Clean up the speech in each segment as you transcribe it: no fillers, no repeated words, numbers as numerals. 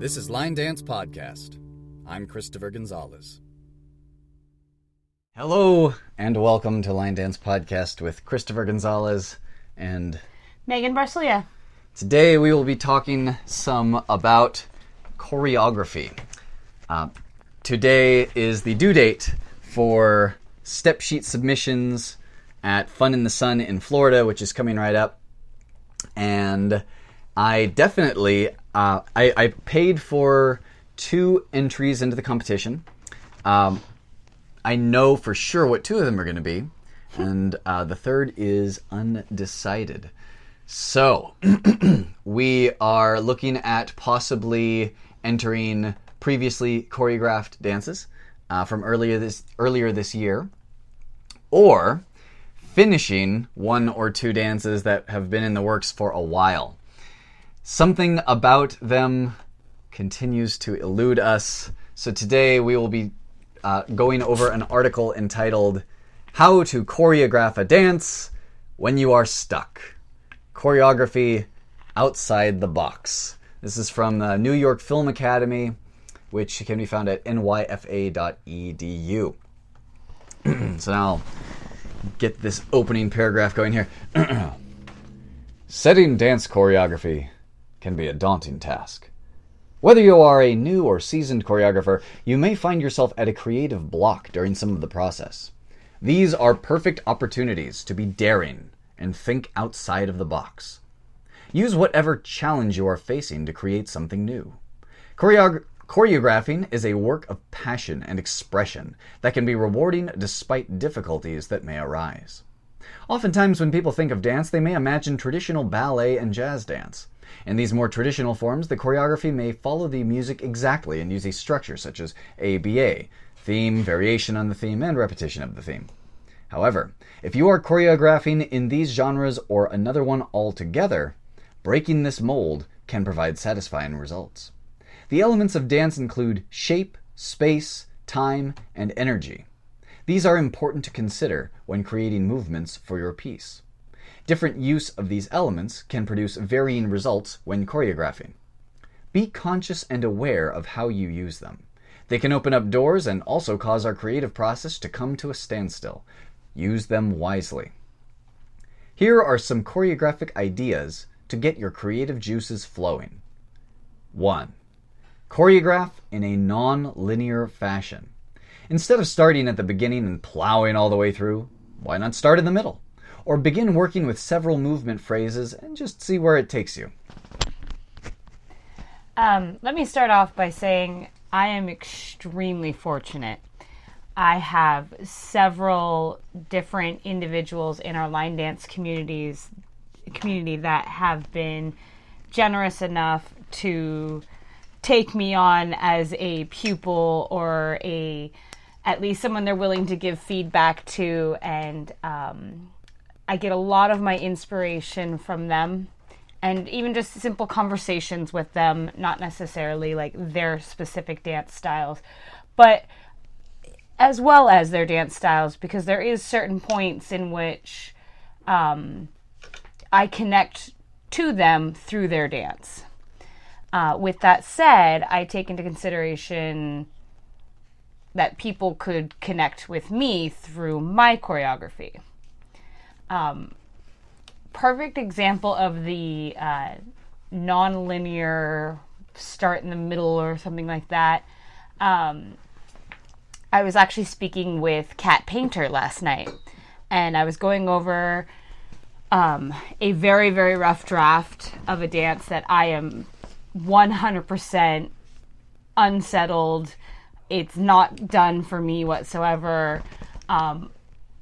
This is Line Dance Podcast. I'm Christopher Gonzalez. Hello, and welcome to Line Dance Podcast with Christopher Gonzalez and Megan Barsalia. Today we will be talking some about choreography. Today is the due date for step sheet submissions at Fun in the Sun in Florida, which is coming right up. And I definitely... I paid for 2 entries into the competition. I know for sure what 2 of them are going to be, and the third is undecided. So we are looking at possibly entering previously choreographed dances from earlier this year, or finishing 1 or 2 dances that have been in the works for a while. Something about them continues to elude us, so today we will be going over an article entitled How to Choreograph a Dance When You Are Stuck. Choreography Outside the Box. This is from the New York Film Academy, which can be found at nyfa.edu. So now I'll get this opening paragraph going here. Setting dance choreography can be a daunting task. Whether you are a new or seasoned choreographer, you may find yourself at a creative block during some of the process. These are perfect opportunities to be daring and think outside of the box. Use whatever challenge you are facing to create something new. Choreographing is a work of passion and expression that can be rewarding despite difficulties that may arise. Oftentimes when people think of dance, they may imagine traditional ballet and jazz dance. In these more traditional forms, the choreography may follow the music exactly and use a structure such as ABA, theme, variation on the theme, and repetition of the theme. However, if you are choreographing in these genres or another one altogether, breaking this mold can provide satisfying results. The elements of dance include shape, space, time, and energy. These are important to consider when creating movements for your piece. Different use of these elements can produce varying results when choreographing. Be conscious and aware of how you use them. They can open up doors and also cause our creative process to come to a standstill. Use them wisely. Here are some choreographic ideas to get your creative juices flowing. 1. Choreograph in a non-linear fashion. Instead of starting at the beginning and plowing all the way through, why not start in the middle? Or begin working with several movement phrases and just see where it takes you. Let me start off by saying I am extremely fortunate. I have several different individuals in our line dance community that have been generous enough to take me on as a pupil or at least someone they're willing to give feedback to, and I get a lot of my inspiration from them, and even just simple conversations with them, not necessarily like their specific dance styles, but as well as their dance styles, because there is certain points in which I connect to them through their dance. With that said, I take into consideration that people could connect with me through my choreography. Perfect example of the non-linear start in the middle or something like that. I was actually speaking with Kat Painter last night, and I was going over a very, very rough draft of a dance that I am 100% unsettled. It's not done for me whatsoever.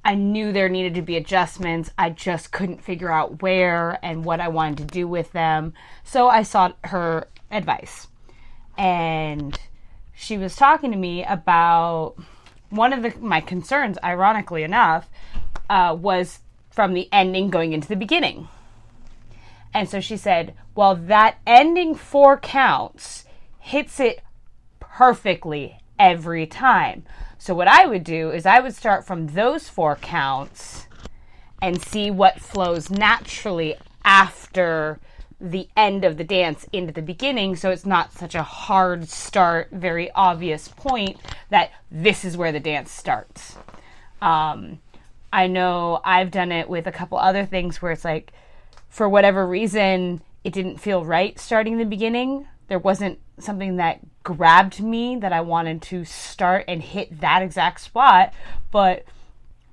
I knew there needed to be adjustments. I just couldn't figure out where and what I wanted to do with them. So I sought her advice. And she was talking to me about one of my concerns, ironically enough, was from the ending going into the beginning. And so she said, well, that ending 4 counts hits it perfectly every time. So what I would do is I would start from those 4 counts and see what flows naturally after the end of the dance into the beginning, so it's not such a hard start, very obvious point that this is where the dance starts. I know I've done it with a couple other things where it's like, for whatever reason, it didn't feel right starting the beginning. There wasn't something that grabbed me that I wanted to start and hit that exact spot, but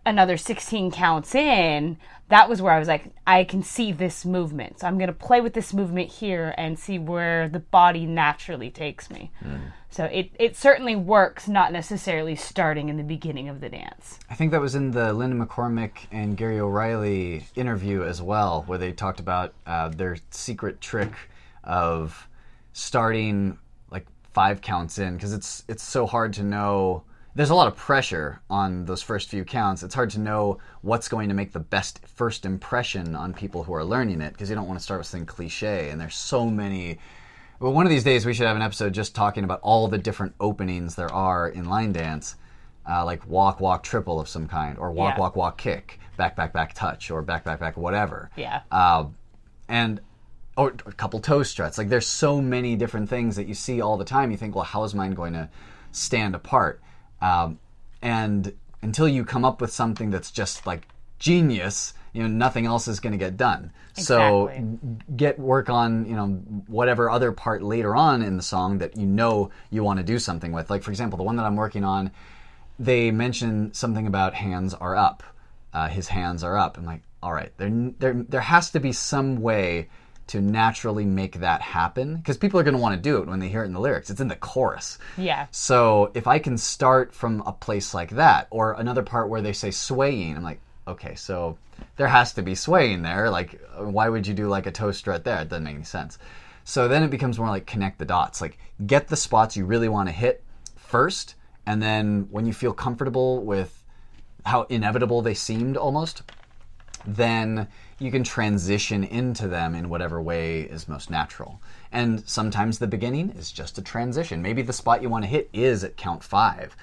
another 16 counts in, that was where I was like, I can see this movement. So I'm going to play with this movement here and see where the body naturally takes me. Mm. So it certainly works, not necessarily starting in the beginning of the dance. I think that was in the Linda McCormick and Gary O'Reilly interview as well, where they talked about their secret trick of starting like 5 counts in, because it's so hard to know. There's a lot of pressure on those first few counts. It's hard to know what's going to make the best first impression on people who are learning it, because you don't want to start with something cliche, and there's so many. Well, one of these days we should have an episode just talking about all the different openings there are in line dance, like walk, walk, triple of some kind, or walk, walk, walk, kick, back, back, back, touch, or back, back, back, whatever. Yeah. Or a couple toe struts. Like, there's so many different things that you see all the time. You think, well, how is mine going to stand apart? And until you come up with something that's just like genius, you know, nothing else is going to get done. Exactly. So get work on, you know, whatever other part later on in the song that you know you want to do something with. Like, for example, the one that I'm working on, they mention something about hands are up. His hands are up. I'm like, all right, there has to be some way to naturally make that happen, because people are going to want to do it when they hear it in the lyrics. It's in the chorus. Yeah. So if I can start from a place like that, or another part where they say swaying, I'm like, okay, so there has to be swaying there. Like, why would you do like a toe strut there? It doesn't make any sense. So then it becomes more like connect the dots. Like, get the spots you really want to hit first, and then when you feel comfortable with how inevitable they seemed almost, then you can transition into them in whatever way is most natural. And sometimes the beginning is just a transition. Maybe the spot you want to hit is at count 5.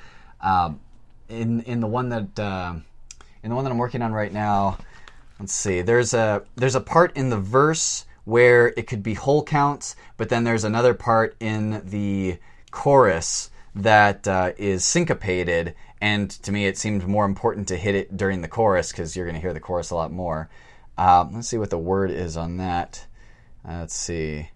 In the one that I'm working on right now, let's see. There's a part in the verse where it could be whole counts, but then there's another part in the chorus that is syncopated. And to me, it seemed more important to hit it during the chorus, because you're going to hear the chorus a lot more. Let's see what the word is on that. Let's see.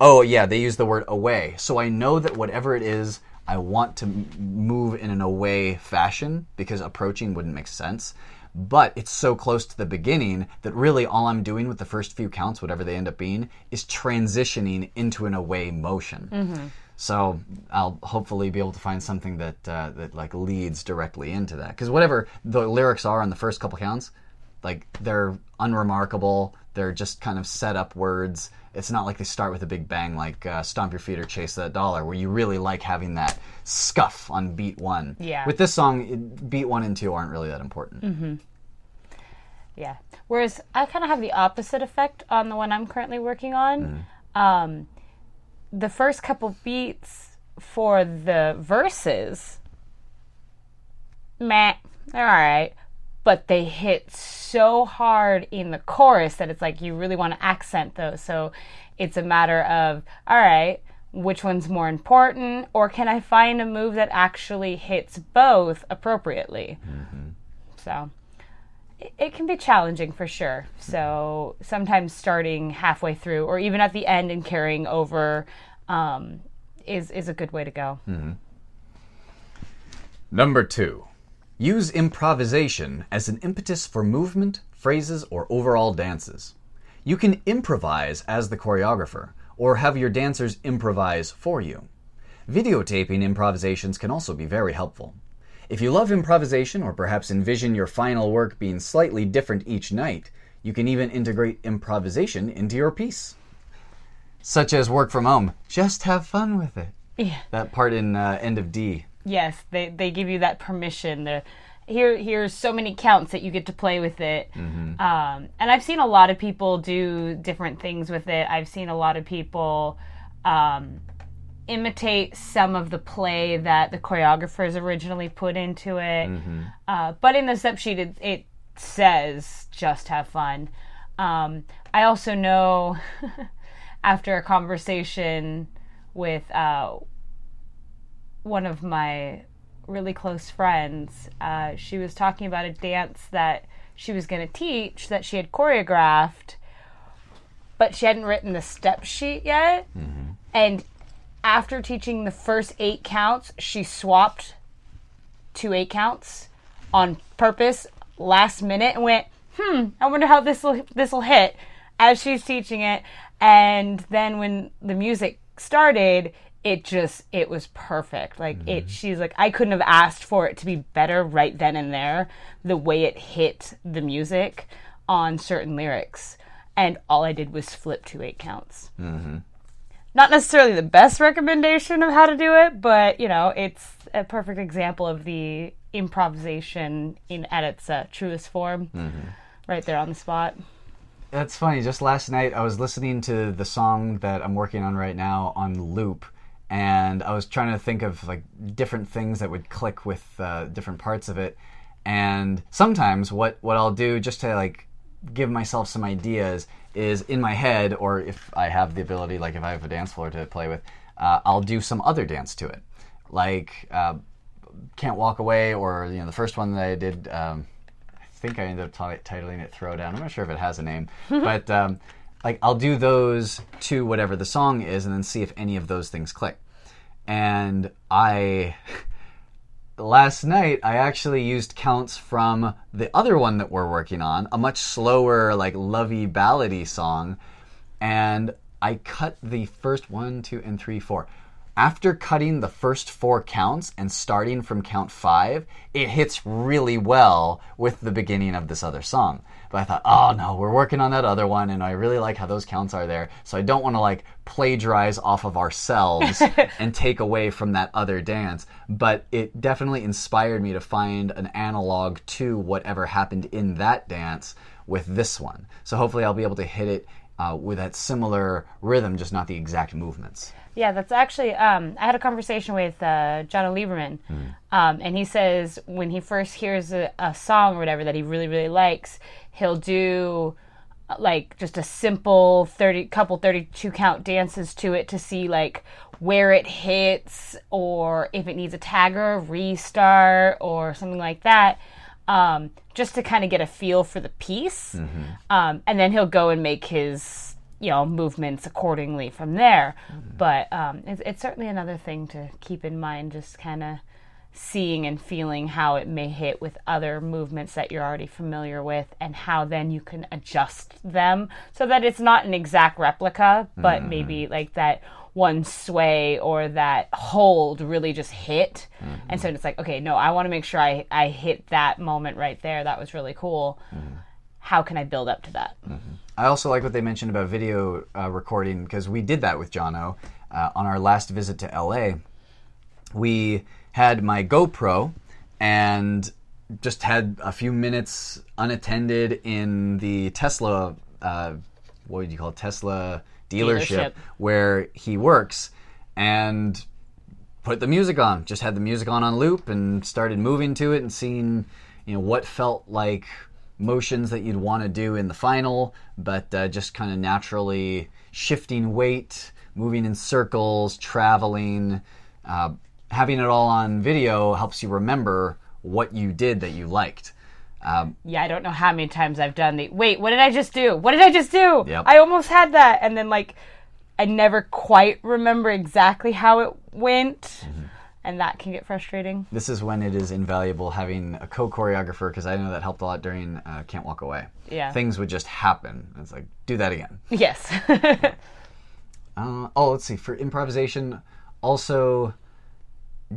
Oh, yeah, they use the word away. So I know that whatever it is, I want to move in an away fashion, because approaching wouldn't make sense. But it's so close to the beginning that really all I'm doing with the first few counts, whatever they end up being, is transitioning into an away motion. Mm-hmm. So I'll hopefully be able to find something that like leads directly into that, because whatever the lyrics are on the first couple counts, like, they're unremarkable. They're just kind of set up words. It's not like they start with a big bang, like "Stomp Your Feet" or "Chase That Dollar," where you really like having that scuff on beat 1. Yeah. With this song, beat 1 and 2 aren't really that important. Mm-hmm. Yeah. Whereas I kind of have the opposite effect on the one I'm currently working on. Mm. The first couple beats for the verses, they're all right. But they hit so hard in the chorus that it's like you really want to accent those. So it's a matter of, all right, which one's more important? Or can I find a move that actually hits both appropriately? Mm-hmm. So it can be challenging for sure. So sometimes starting halfway through, or even at the end and carrying over, is a good way to go. Mm-hmm. Number 2, use improvisation as an impetus for movement, phrases, or overall dances. You can improvise as the choreographer, or have your dancers improvise for you. Videotaping improvisations can also be very helpful. If you love improvisation, or perhaps envision your final work being slightly different each night, you can even integrate improvisation into your piece. Such as work from home. Just have fun with it. Yeah. That part in end of D. Yes, they give you that permission. Here's so many counts that you get to play with it. Mm-hmm. And I've seen a lot of people do different things with it. I've seen a lot of people imitate some of the play that the choreographers originally put into it. Mm-hmm. But in the step sheet, it says, just have fun. I also know after a conversation with one of my really close friends. She was talking about a dance that she was going to teach that she had choreographed, but she hadn't written the step sheet yet. Mm-hmm. And after teaching the first 8 counts, she swapped 2 8 counts on purpose last minute and went, I wonder how this will hit as she's teaching it. And then when the music started, it was perfect. Like mm-hmm. She's like, I couldn't have asked for it to be better right then and there, the way it hit the music on certain lyrics. And all I did was flip 2 8 counts. Mm-hmm. Not necessarily the best recommendation of how to do it, but, it's a perfect example of the improvisation at its truest form, mm-hmm. right there on the spot. That's funny. Just last night, I was listening to the song that I'm working on right now on loop, and I was trying to think of, different things that would click with different parts of it. And sometimes what I'll do just to, give myself some ideas is in my head, or if I have the ability, if I have a dance floor to play with, I'll do some other dance to it. Can't Walk Away, or the first one that I did, I think I ended up titling it Throwdown. I'm not sure if it has a name. But I'll do those to whatever the song is and then see if any of those things click. And last night, I actually used counts from the other one that we're working on, a much slower, lovey ballady song, and I cut the first 1, 2, and 3, 4. After cutting the first 4 counts and starting from count 5, it hits really well with the beginning of this other song. But I thought, oh no, we're working on that other one, and I really like how those counts are there, so I don't want to plagiarize off of ourselves and take away from that other dance. But it definitely inspired me to find an analog to whatever happened in that dance with this one. So hopefully I'll be able to hit it with that similar rhythm, just not the exact movements. Yeah, that's actually, I had a conversation with John O'Lieberman, and he says when he first hears a song or whatever that he really, really likes, he'll do just a simple 32 count dances to it to see where it hits or if it needs a tagger, restart, or something like that. Just to kind of get a feel for the piece. Mm-hmm. And then he'll go and make his, movements accordingly from there. Mm-hmm. But it's certainly another thing to keep in mind, just kind of seeing and feeling how it may hit with other movements that you're already familiar with and how then you can adjust them so that it's not an exact replica, but mm-hmm. maybe that one sway or that hold really just hit. Mm-hmm. And so it's okay, no, I want to make sure I hit that moment right there. That was really cool. Mm-hmm. How can I build up to that? Mm-hmm. I also like what they mentioned about video recording, because we did that with Jono on our last visit to LA. We had my GoPro and just had a few minutes unattended in the Tesla, what would you call it? Tesla dealership where he works, and put the music on. Just had the music on loop and started moving to it and seeing, what felt like motions that you'd want to do in the final, but just kind of naturally shifting weight, moving in circles, traveling. Having it all on video helps you remember what you did that you liked. I don't know how many times I've done what did I just do? Yep. I almost had that. And then, I never quite remember exactly how it went. Mm-hmm. And that can get frustrating. This is when it is invaluable having a co-choreographer, because I know that helped a lot during Can't Walk Away. Yeah. Things would just happen. It's do that again. Yes. Let's see. For improvisation, also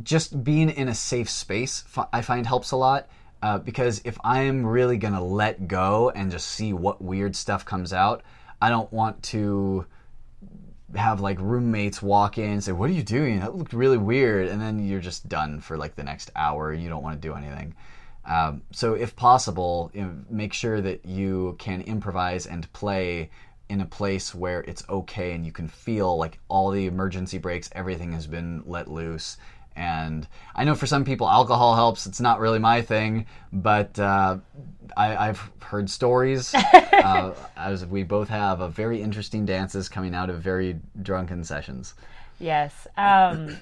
just being in a safe space, I find helps a lot. Because if I'm really going to let go and just see what weird stuff comes out, I don't want to have roommates walk in and say, what are you doing? That looked really weird. And then you're just done for the next hour. You don't want to do anything. So if possible, make sure that you can improvise and play in a place where it's okay and you can feel all the emergency breaks, everything has been let loose. And I know for some people alcohol helps. It's not really my thing, but I've heard stories, as we both have, of very interesting dances coming out of very drunken sessions. Yes. Coming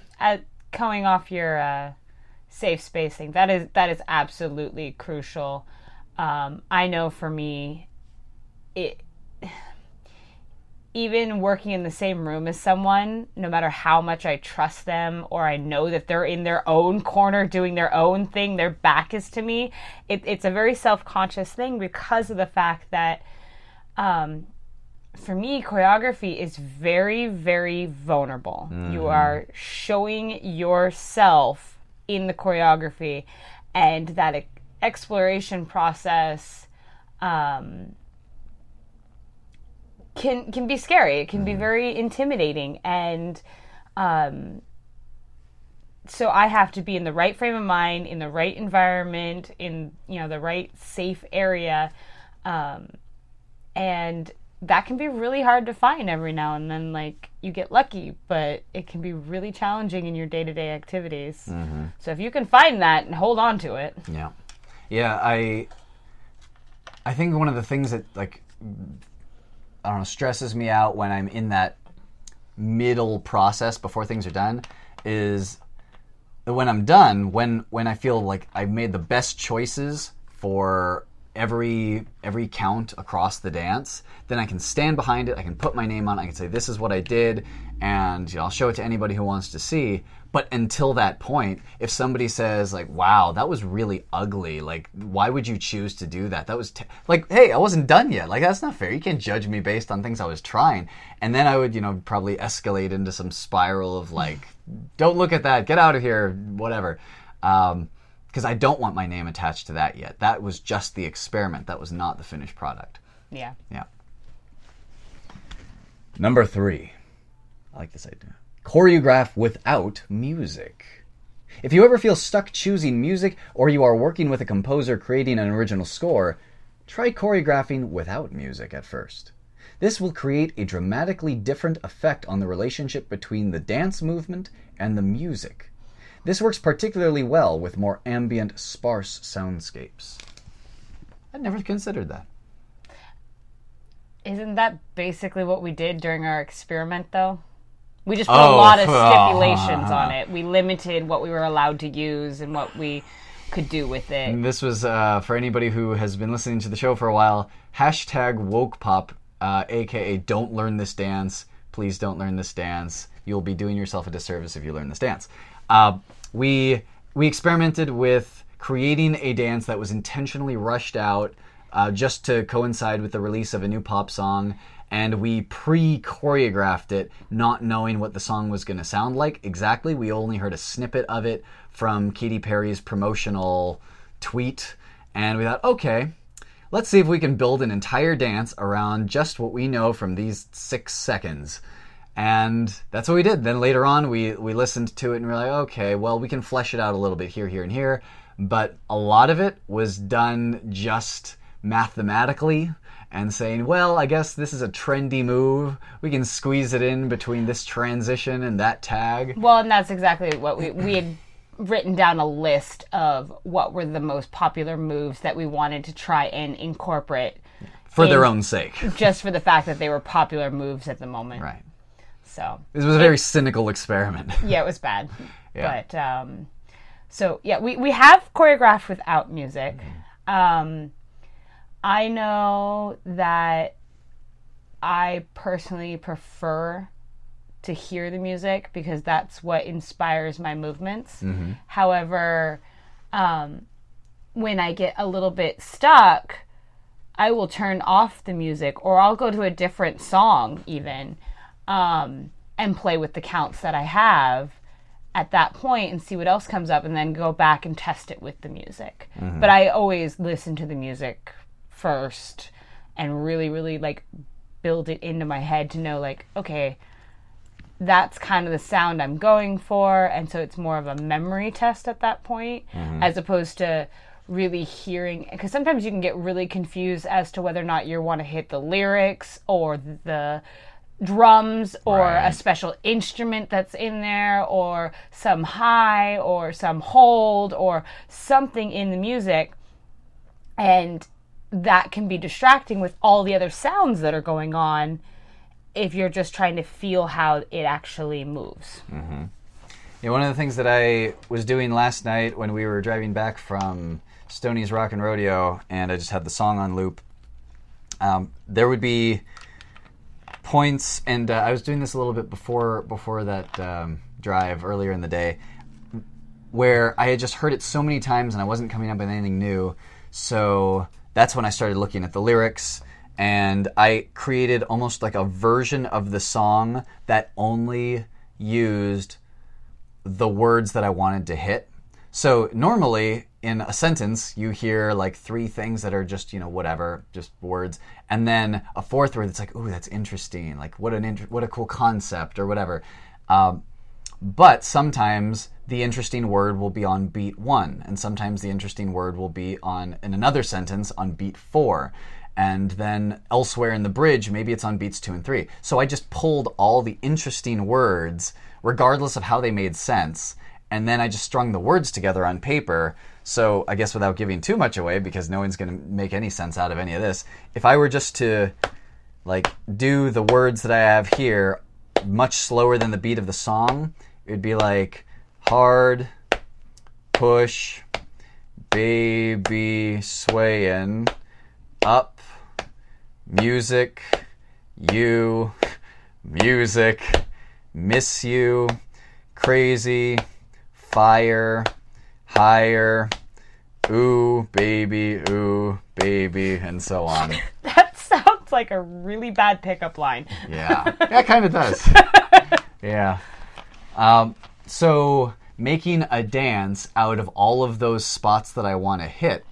off your safe space thing, that is absolutely crucial. I know for me, even working in the same room as someone, no matter how much I trust them or I know that they're in their own corner doing their own thing, their back is to me, it's a very self-conscious thing because of the fact that for me, choreography is very, very vulnerable. Mm. You are showing yourself in the choreography, and that exploration process can be scary. It can be very intimidating. And so I have to be in the right frame of mind, in the right environment, in the right safe area. And that can be really hard to find every now and then. Like, you get lucky, but it can be really challenging in your day-to-day activities. Mm-hmm. So if you can find that and hold on to it. Yeah. Yeah, I think one of the things that, like, I don't know, stresses me out when I'm in that middle process before things are done is when I'm done, when I feel like I've made the best choices for every count across the dance, then I can stand behind it, I can put my name on it, I can say, this is what I did, and I'll show it to anybody who wants to see. But until that point, if somebody says, like, wow, that was really ugly, like, why would you choose to do that? That was, like, hey, I wasn't done yet. Like, that's not fair. You can't judge me based on things I was trying. And then I would, probably escalate into some spiral of, like, don't look at that, get out of here, whatever. Because I don't want my name attached to that yet. That was just the experiment. That was not the finished product. Yeah. Yeah. Number 3. I like this idea. Choreograph without music. If you ever feel stuck choosing music, or you are working with a composer creating an original score, try choreographing without music at first. This will create a dramatically different effect on the relationship between the dance movement and the music. This works particularly well with more ambient, sparse soundscapes. I'd never considered that. Isn't that basically what we did during our experiment, though? We just put a lot of stipulations on it. We limited what we were allowed to use and what we could do with it. And this was, for anybody who has been listening to the show for a while, #WokePop, a.k.a. don't learn this dance. Please don't learn this dance. You'll be doing yourself a disservice if you learn this dance. We experimented with creating a dance that was intentionally rushed out just to coincide with the release of a new pop song. And we pre-choreographed it, not knowing what the song was going to sound like exactly. We only heard a snippet of it from Katy Perry's promotional tweet. And we thought, okay, let's see if we can build an entire dance around just what we know from these 6 seconds. And that's what we did. Then later on, we listened to it and we were like, okay, well, we can flesh it out a little bit here, and here. But a lot of it was done just mathematically, and saying, well, I guess this is a trendy move. We can squeeze it in between this transition and that tag. Well, and that's exactly what we had written down a list of what were the most popular moves that we wanted to try and incorporate. For their own sake. Just for the fact that they were popular moves at the moment. Right. So. This was a very cynical experiment. Yeah, it was bad. Yeah. But, so, yeah, we have choreographed without music. I know that I personally prefer to hear the music because that's what inspires my movements. Mm-hmm. However, when I get a little bit stuck, I will turn off the music, or I'll go to a different song even, and play with the counts that I have at that point and see what else comes up, and then go back and test it with the music. Mm-hmm. But I always listen to the music first and really, really like build it into my head to know, like, okay, that's kind of the sound I'm going for. And so it's more of a memory test at that point, as opposed to really hearing, because sometimes you can get really confused as to whether or not you want to hit the lyrics or the drums or a special instrument that's in there or some high or some hold or something in the music, and that can be distracting with all the other sounds that are going on if you're just trying to feel how it actually moves. Mm-hmm. Yeah, one of the things that I was doing last night when we were driving back from Stoney's Rock and Rodeo, and I just had the song on loop, there would be points, and I was doing this a little bit before that drive earlier in the day, where I had just heard it so many times and I wasn't coming up with anything new, so that's when I started looking at the lyrics, and I created almost like a version of the song that only used the words that I wanted to hit. So normally in a sentence you hear like three things that are just, you know, whatever, just words, and then a fourth word that's like, ooh, that's interesting, like what a cool concept or whatever. But sometimes the interesting word will be on beat 1, and sometimes the interesting word will be in another sentence on beat 4, and then elsewhere in the bridge maybe it's on beats 2 and 3. So I just pulled all the interesting words regardless of how they made sense, and then I just strung the words together on paper. So I guess without giving too much away, because no one's going to make any sense out of any of this, if I were just to like do the words that I have here much slower than the beat of the song, it would be like hard, push, baby swayin', up, music, you, music, miss you, crazy, fire, higher, ooh, baby, and so on. That sounds like a really bad pickup line. Yeah, that kind of does. Yeah. So making a dance out of all of those spots that I want to hit,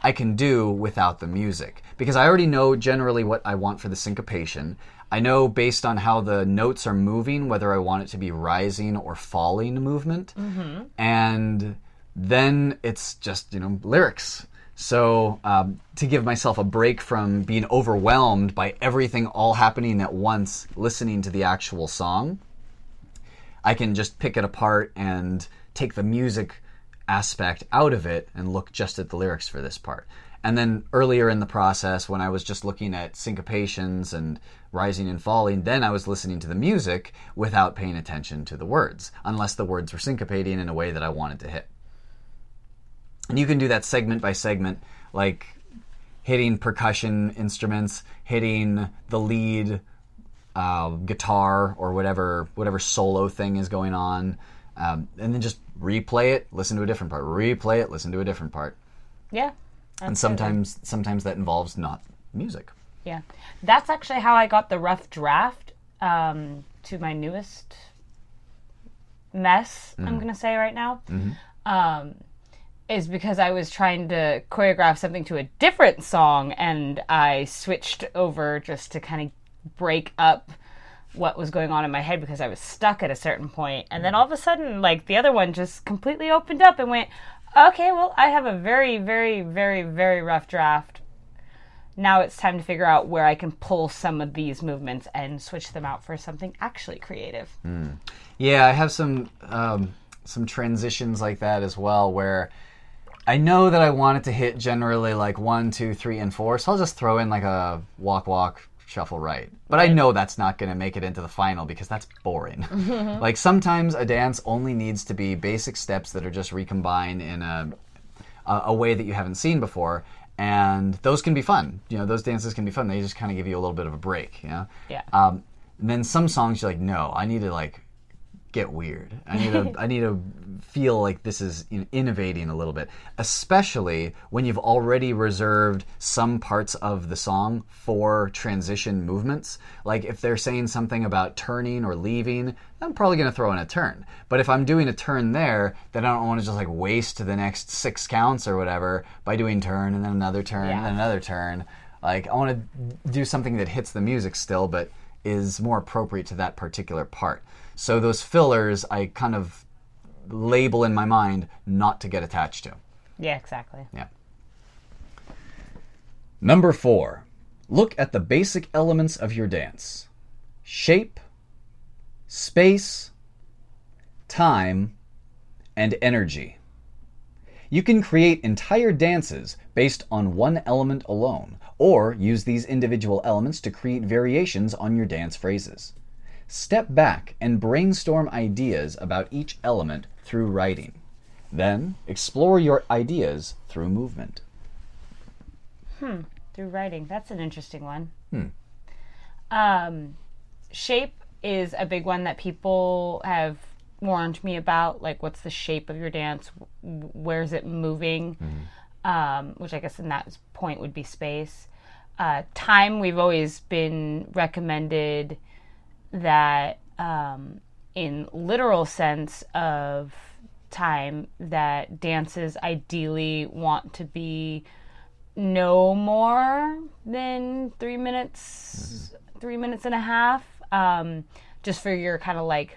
I can do without the music, because I already know generally what I want for the syncopation. I know based on how the notes are moving whether I want it to be rising or falling movement. Mm-hmm. And then it's just, you know, lyrics. So to give myself a break from being overwhelmed by everything all happening at once, listening to the actual song, I can just pick it apart and take the music aspect out of it and look just at the lyrics for this part. And then earlier in the process, when I was just looking at syncopations and rising and falling, then I was listening to the music without paying attention to the words, unless the words were syncopating in a way that I wanted to hit. And you can do that segment by segment, like hitting percussion instruments, hitting the lead guitar or whatever solo thing is going on, and then just replay it, listen to a different part, replay it, listen to a different part. Yeah. And sometimes that involves not music. Yeah. That's actually how I got the rough draft to my newest mess, I'm going to say right now, is because I was trying to choreograph something to a different song, and I switched over just to kind of break up what was going on in my head because I was stuck at a certain point. And then all of a sudden, like, the other one just completely opened up and went, okay, well, I have a very, very, very, very rough draft. Now it's time to figure out where I can pull some of these movements and switch them out for something actually creative. Mm. Yeah, I have some transitions like that as well, where I know that I want it to hit generally like 1, 2, 3, and 4, so I'll just throw in like a walk, shuffle right. But I know that's not going to make it into the final because that's boring. Like sometimes a dance only needs to be basic steps that are just recombined in a way that you haven't seen before, and those can be fun. You know, those dances can be fun. They just kind of give you a little bit of a break, you know? Yeah. And then some songs you're like, no, I need to like get weird. I need to feel like this is innovating a little bit, especially when you've already reserved some parts of the song for transition movements. Like if they're saying something about turning or leaving, I'm probably going to throw in a turn. But if I'm doing a turn there, then I don't want to just like waste the next 6 counts or whatever by doing turn and then another turn and then another turn. Like I want to do something that hits the music still but is more appropriate to that particular part. So those fillers I kind of label in my mind not to get attached to. Yeah, exactly. Yeah. Number 4, look at the basic elements of your dance. shape, space, time, and energy. You can create entire dances based on one element alone, or use these individual elements to create variations on your dance phrases. Step back and brainstorm ideas about each element through writing. Then explore your ideas through movement. Through writing. That's an interesting one. Shape is a big one that people have warned me about. Like, what's the shape of your dance? Where is it moving? Which I guess in that point would be space. Time, we've always been recommended that in literal sense of time, that dances ideally want to be no more than 3 minutes, 3 minutes and a half, just for your kind of like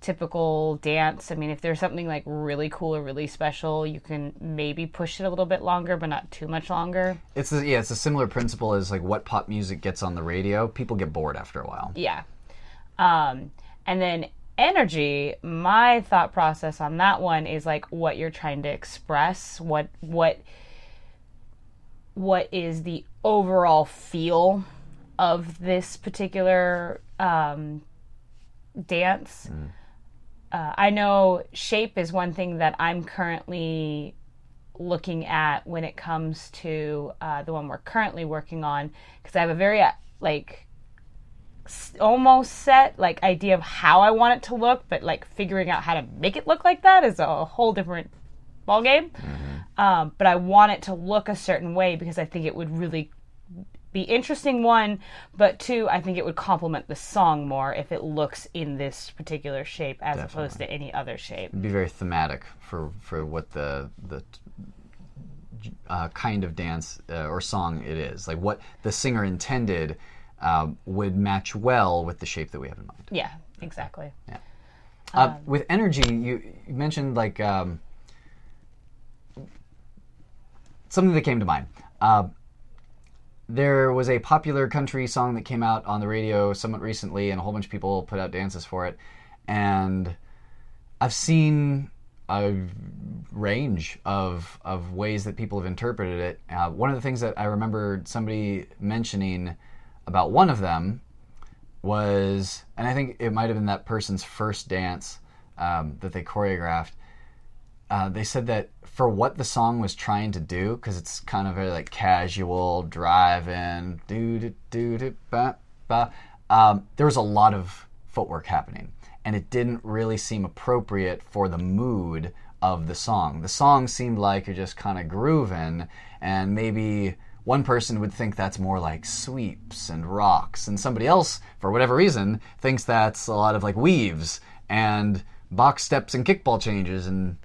typical dance. I mean, if there's something like really cool or really special, you can maybe push it a little bit longer, but not too much longer. It's a similar principle as like what pop music gets on the radio. People get bored after a while. And then energy, my thought process on that one is like what you're trying to express, what is the overall feel of this particular dance. I know shape is one thing that I'm currently looking at when it comes to the one we're currently working on, because I have a very almost set idea of how I want it to look, but figuring out how to make it look like that is a whole different ballgame. But I want it to look a certain way because I think it would really be interesting, one, but two, I think it would complement the song more if it looks in this particular shape as opposed to any other shape. It'd be very thematic for what the kind of dance or song it is. Like what the singer intended would match well with the shape that we have in mind. Yeah, exactly. Yeah. With energy, you mentioned something that came to mind. There was a popular country song that came out on the radio somewhat recently, and a whole bunch of people put out dances for it. And I've seen a range of ways that people have interpreted it. One of the things that I remember somebody mentioning about one of them was, and I think it might have been that person's first dance that they choreographed, they said that for what the song was trying to do, because it's kind of very casual, drive-in, do-do-do-do-ba-ba, there was a lot of footwork happening, and it didn't really seem appropriate for the mood of the song. The song seemed like you're just kind of grooving, and maybe one person would think that's more like sweeps and rocks, and somebody else, for whatever reason, thinks that's a lot of weaves and box steps and kickball changes, and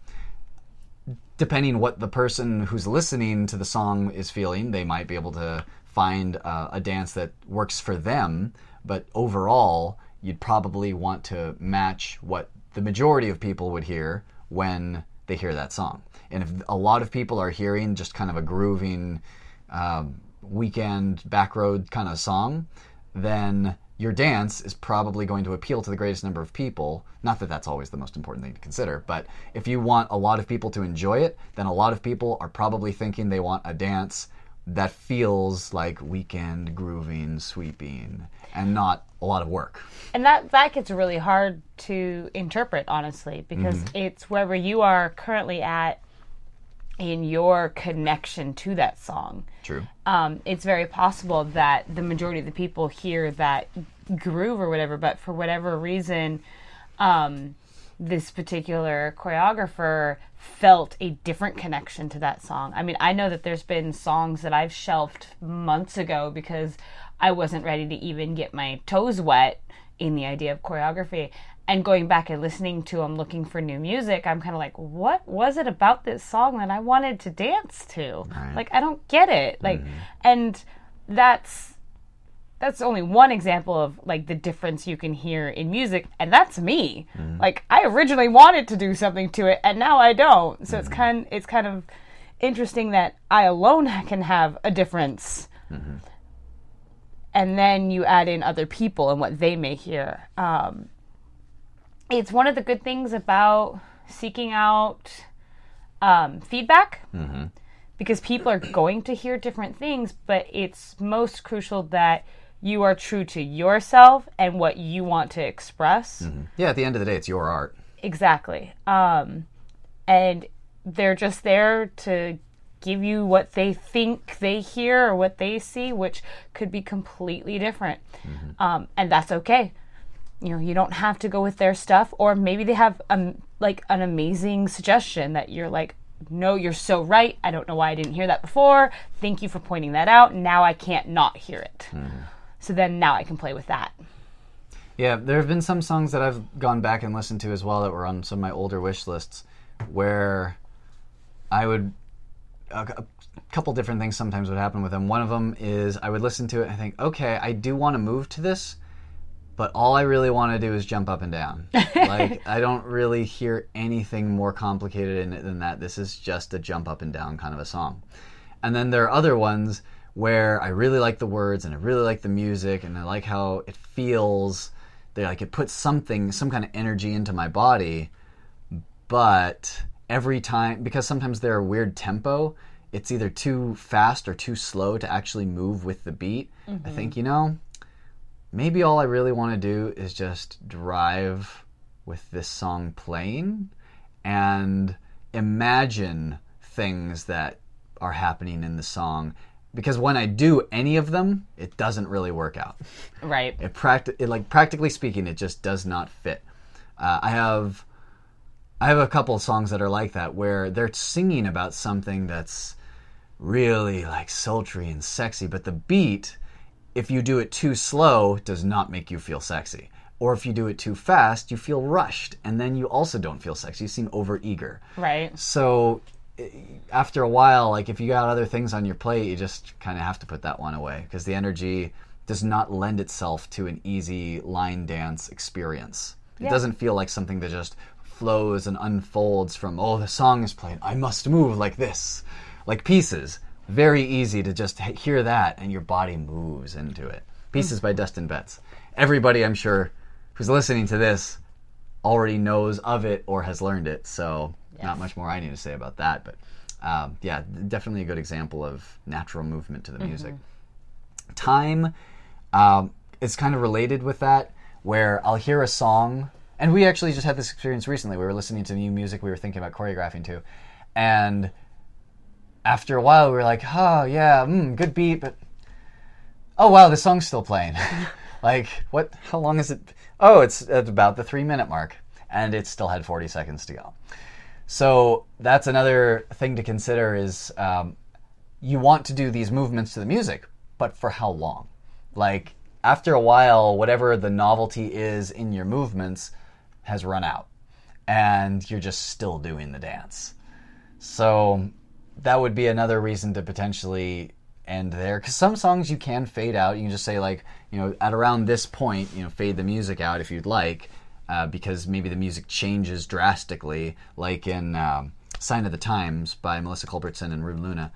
depending what the person who's listening to the song is feeling, they might be able to find a dance that works for them. But overall, you'd probably want to match what the majority of people would hear when they hear that song. And if a lot of people are hearing just kind of a grooving weekend back road kind of song, then your dance is probably going to appeal to the greatest number of people. Not that that's always the most important thing to consider, but if you want a lot of people to enjoy it, then a lot of people are probably thinking they want a dance that feels like weekend grooving, sweeping, and not a lot of work. And that gets really hard to interpret, honestly, because it's wherever you are currently at in your connection to that song. True. It's very possible that the majority of the people hear that groove or whatever, but for whatever reason, this particular choreographer felt a different connection to that song. I mean, I know that there's been songs that I've shelved months ago because I wasn't ready to even get my toes wet in the idea of choreography. And going back and listening to them, looking for new music, I'm kind of like, what was it about this song that I wanted to dance to? Right. I don't get it. And that's only one example of the difference you can hear in music, and that's me. I originally wanted to do something to it, and now I don't. So it's kind of interesting that I alone can have a difference. and then you add in other people and what they may hear. It's one of the good things about seeking out feedback, mm-hmm. because people are going to hear different things, but it's most crucial that you are true to yourself and what you want to express. Mm-hmm. Yeah, at the end of the day, it's your art. Exactly. And they're just there to give you what they think they hear or what they see, which could be completely different. Mm-hmm. And that's okay. You know, you don't have to go with their stuff, or maybe they have like an amazing suggestion that you're like, no, you're so right. I don't know why I didn't hear that before. Thank you for pointing that out. Now I can't not hear it. Mm-hmm. So then now I can play with that. Yeah, there have been some songs that I've gone back and listened to as well that were on some of my older wish lists where I would... a couple different things sometimes would happen with them. One of them is I would listen to it and think, okay, I do want to move to this, but all I really want to do is jump up and down. Like, I don't really hear anything more complicated in it than that. This is just a jump up and down kind of a song. And then there are other ones where I really like the words and I really like the music and I like how it feels. They're like, it puts something, some kind of energy into my body, but... every time, because sometimes they're a weird tempo, it's either too fast or too slow to actually move with the beat. Mm-hmm. I think, you know, maybe all I really want to do is just drive with this song playing and imagine things that are happening in the song. Because when I do any of them, it doesn't really work out. Right. It practically speaking, it just does not fit. I have a couple of songs that are like that where they're singing about something that's really like sultry and sexy, but the beat, if you do it too slow, does not make you feel sexy. Or if you do it too fast, you feel rushed, and then you also don't feel sexy. You seem overeager. Right. So after a while, like if you got other things on your plate, you just kind of have to put that one away because the energy does not lend itself to an easy line dance experience. Yeah. It doesn't feel like something that just... flows and unfolds from, oh, the song is playing, I must move like this. Like Pieces, very easy to just hear that and your body moves into it. Pieces by Dustin Betts. Everybody, I'm sure, who's listening to this already knows of it or has learned it, so yes. Not much more I need to say about that, but yeah, definitely a good example of natural movement to the music. Mm-hmm. Time is kind of related with that, where I'll hear a song. And we actually just had this experience recently. We were listening to new music we were thinking about choreographing to. And after a while, we were like, oh, yeah, good beat, but... oh, wow, the song's still playing. Like, what? How long is it? Oh, it's at about the 3-minute mark. And it still had 40 seconds to go. So that's another thing to consider is you want to do these movements to the music, but for how long? Like, after a while, whatever the novelty is in your movements... has run out, and you're just still doing the dance. So that would be another reason to potentially end there, because some songs you can fade out. You can just say, like, you know, at around this point, you know, fade the music out if you'd like, because maybe the music changes drastically, like in Sign of the Times by Melissa Culbertson and Ruben Luna.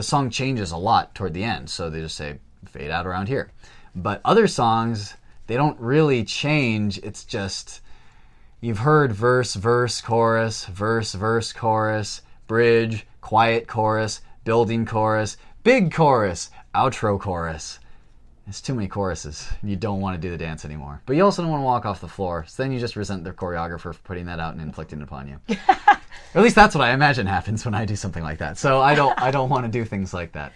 The song changes a lot toward the end, so they just say, fade out around here. But other songs... they don't really change. It's just you've heard verse, verse, chorus, bridge, quiet chorus, building chorus, big chorus, outro chorus. It's too many choruses. You don't want to do the dance anymore. But you also don't want to walk off the floor. So then you just resent the choreographer for putting that out and inflicting it upon you. Or at least that's what I imagine happens when I do something like that. So I don't want to do things like that.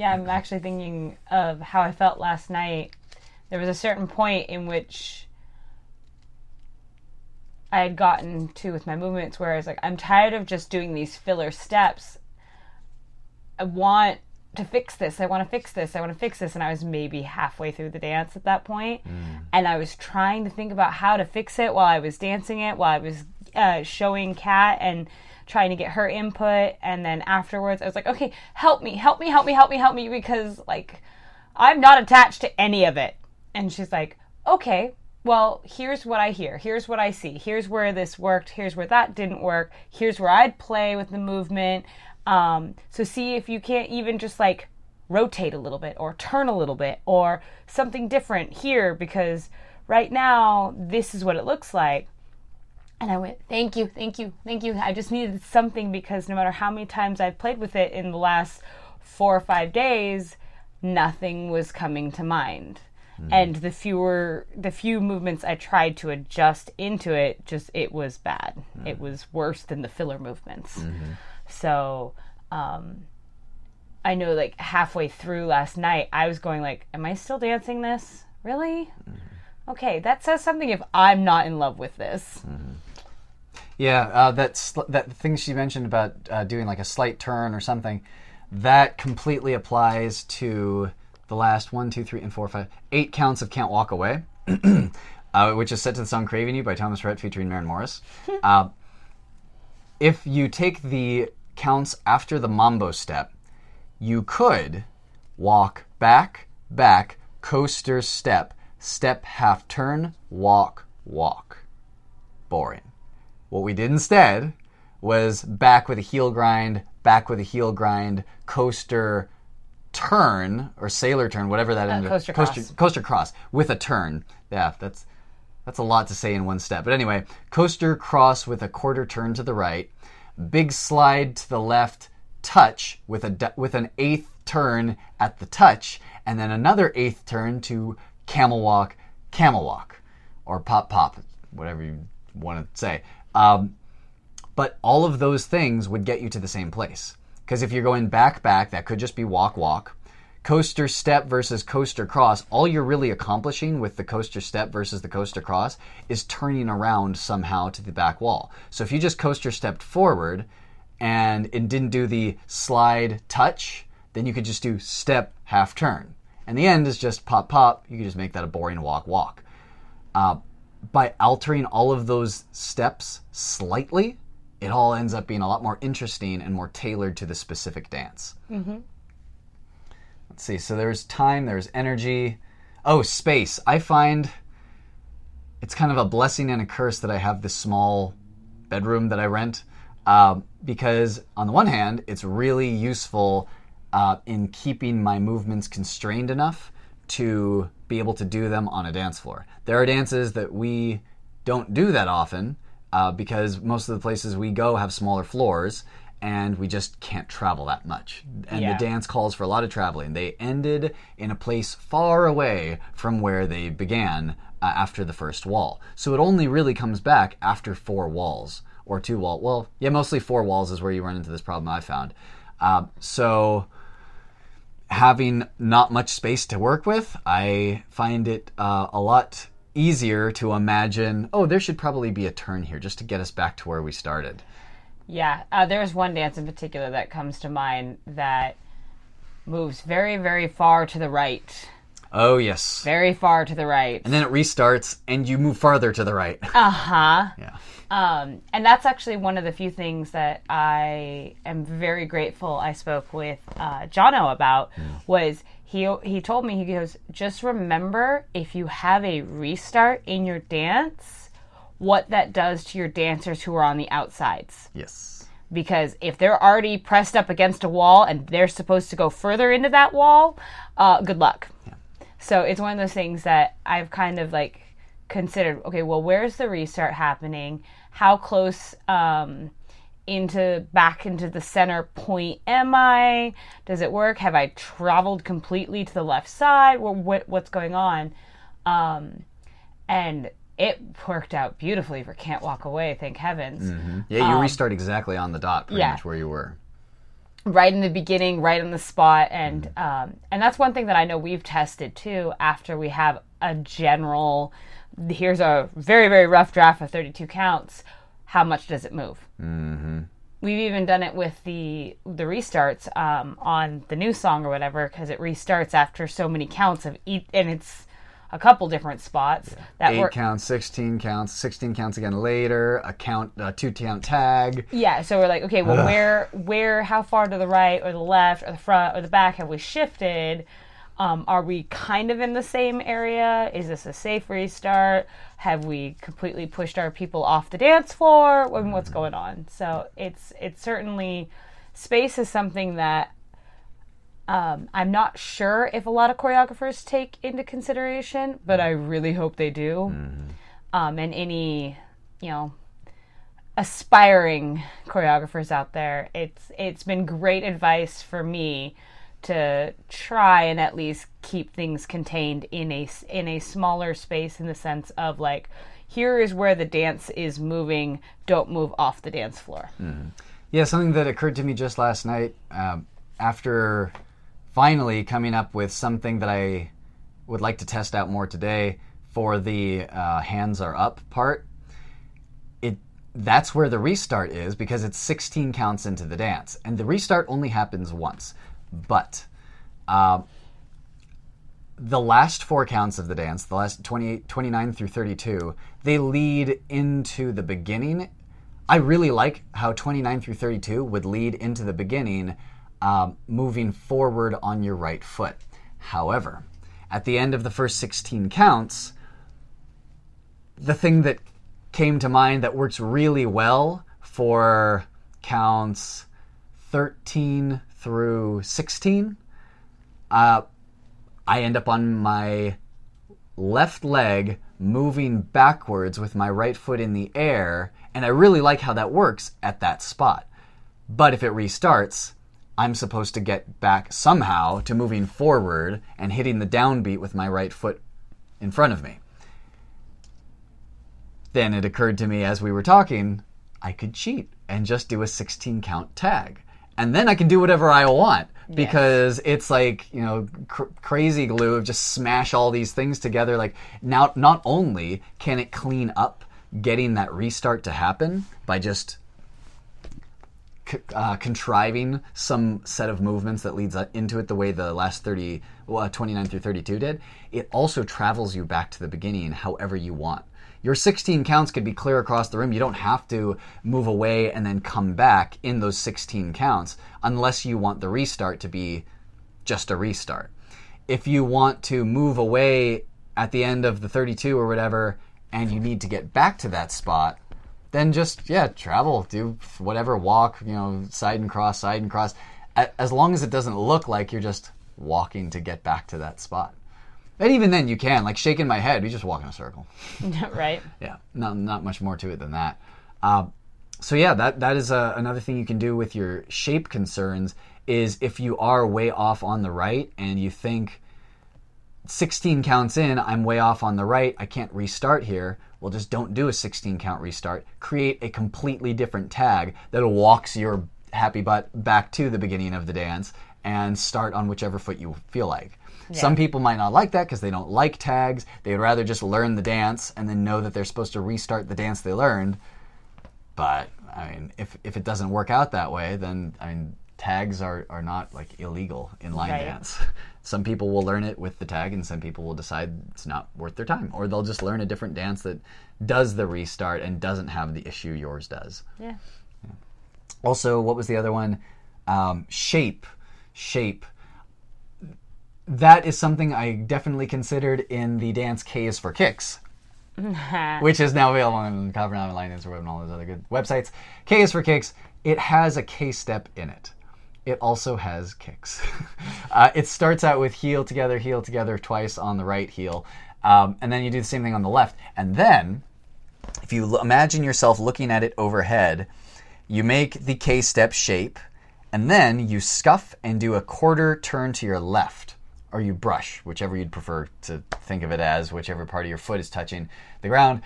Yeah, I'm actually thinking of how I felt last night. There was a certain point in which I had gotten to with my movements where I was like, I'm tired of just doing these filler steps. I want to fix this. I want to fix this. I want to fix this. And I was maybe halfway through the dance at that point. Mm. And I was trying to think about how to fix it while I was dancing it, while I was showing Kat and trying to get her input. And then afterwards I was like, okay, help me. Because like, I'm not attached to any of it. And she's like, okay, well, here's what I hear. Here's what I see. Here's where this worked. Here's where that didn't work. Here's where I'd play with the movement. So see if you can't even just like rotate a little bit or turn a little bit or something different here because right now this is what it looks like. And I went, thank you, thank you, thank you. I just needed something because no matter how many times I've played with it in the last 4 or 5 days, nothing was coming to mind. Mm-hmm. And the few movements I tried to adjust into it, it was bad. Mm-hmm. It was worse than the filler movements. Mm-hmm. So I know like halfway through last night, I was going like, am I still dancing this? Really? Mm-hmm. Okay, that says something if I'm not in love with this. Mm-hmm. Yeah, that thing she mentioned about doing like a slight turn or something, that completely applies to the last 8 counts of Can't Walk Away, which is set to the song Craving You by Thomas Rhett featuring Maren Morris. If you take the counts after the mambo step, you could walk back, back, coaster step, step half turn, walk, walk. Boring. What we did instead was back with a heel grind, coaster turn, or sailor turn, whatever that ended up. Coaster cross with a turn. Yeah, that's a lot to say in one step. But anyway, coaster cross with a quarter turn to the right, big slide to the left, touch with an eighth turn at the touch, and then another eighth turn to camel walk, or pop, whatever you want to say. But all of those things would get you to the same place. Because if you're going back, that could just be walk. Coaster step versus coaster cross, all you're really accomplishing with the coaster step versus the coaster cross is turning around somehow to the back wall. So if you just coaster stepped forward and it didn't do the slide touch, then you could just do step half turn. And the end is just pop. You could just make that a boring walk. By altering all of those steps slightly, it all ends up being a lot more interesting and more tailored to the specific dance. Mm-hmm. Let's see. So there's time, there's energy. Oh, space. I find it's kind of a blessing and a curse that I have this small bedroom that I rent because on the one hand, it's really useful in keeping my movements constrained enough to be able to do them on a dance floor. There are dances that we don't do that often because most of the places we go have smaller floors and we just can't travel that much. And The dance calls for a lot of traveling. They ended in a place far away from where they began after the first wall. So it only really comes back after 4 walls or 2 wall. Well, yeah, mostly 4 walls is where you run into this problem I found. So having not much space to work with, I find it a lot easier to imagine, oh, there should probably be a turn here just to get us back to where we started. Yeah, there's one dance in particular that comes to mind that moves very, very far to the right. Oh, yes. Very far to the right. And then it restarts, and you move farther to the right. Uh-huh. Yeah. And that's actually one of the few things that I am very grateful I spoke with Jono about, was he told me, he goes, just remember if you have a restart in your dance, what that does to your dancers who are on the outsides. Yes. Because if they're already pressed up against a wall and they're supposed to go further into that wall, good luck. Yeah. So it's one of those things that I've kind of like considered, okay, well, where's the restart happening? How close back into the center point am I? Does it work? Have I traveled completely to the left side? What's going on? And it worked out beautifully for Can't Walk Away, thank heavens. Mm-hmm. Yeah, you restart exactly on the dot, pretty much where you were. Right in the beginning, right on the spot, and that's one thing that I know we've tested too. After we have a general, here's a very, very rough draft of 32 counts. How much does it move? Mm-hmm. We've even done it with the restarts on the new song or whatever, because it restarts after so many counts of each, and it's a couple different spots. Yeah. 8 counts, 16 counts, 16 counts again later, a count, a 2-count tag. Yeah, so we're like, okay, well, where, how far to the right or the left or the front or the back have we shifted? Are we kind of in the same area? Is this a safe restart? Have we completely pushed our people off the dance floor? I mean, what's going on? So it's certainly, space is something that I'm not sure if a lot of choreographers take into consideration, but I really hope they do. Mm-hmm. And any, you know, aspiring choreographers out there, it's been great advice for me to try and at least keep things contained in a smaller space, in the sense of like, here is where the dance is moving. Don't move off the dance floor. Mm-hmm. Yeah, something that occurred to me just last night, after finally coming up with something that I would like to test out more today for the hands are up part. That's where the restart is, because it's 16 counts into the dance. And the restart only happens once. But the last 4 counts of the dance, the last 28, 29 through 32, they lead into the beginning. I really like how 29 through 32 would lead into the beginning, moving forward on your right foot. However, at the end of the first 16 counts, the thing that came to mind that works really well for counts 13 through 16, I end up on my left leg moving backwards with my right foot in the air, and I really like how that works at that spot. But if it restarts, I'm supposed to get back somehow to moving forward and hitting the downbeat with my right foot in front of me. Then it occurred to me as we were talking, I could cheat and just do a 16 count tag. And then I can do whatever I want, because it's like, you know, crazy glue of just smash all these things together. Like, now, not only can it clean up getting that restart to happen by just contriving some set of movements that leads into it the way the last 29 through 32 did, it also travels you back to the beginning however you want. Your 16 counts could be clear across the room. You don't have to move away and then come back in those 16 counts, unless you want the restart to be just a restart. If you want to move away at the end of the 32 or whatever, and you need to get back to that spot, then just, travel, do whatever, walk, side and cross, as long as it doesn't look like you're just walking to get back to that spot. And even then, you can. Like, shaking my head, we just walk in a circle. Right. Yeah, not much more to it than that. That is another thing you can do with your shape concerns, is if you are way off on the right and you think 16 counts in, I'm way off on the right, I can't restart here. Well, just don't do a 16 count restart. Create a completely different tag that walks your happy butt back to the beginning of the dance and start on whichever foot you feel like. Yeah. Some people might not like that because they don't like tags. They would rather just learn the dance and then know that they're supposed to restart the dance they learned. But, I mean, if it doesn't work out that way, then, I mean, tags are not, like, illegal in line dance. Some people will learn it with the tag, and some people will decide it's not worth their time. Or they'll just learn a different dance that does the restart and doesn't have the issue yours does. Yeah. Also, what was the other one? Shape. That is something I definitely considered in the dance K is for Kicks, which is now available on Copenhagen Line Dance Web and all those other good websites. K is for Kicks. It has a K step in it. It also has kicks. It starts out with heel together twice on the right heel. And then you do the same thing on the left. And then, if you imagine yourself looking at it overhead, you make the K step shape, and then you scuff and do a quarter turn to your left. Or you brush, whichever you'd prefer to think of it as, whichever part of your foot is touching the ground.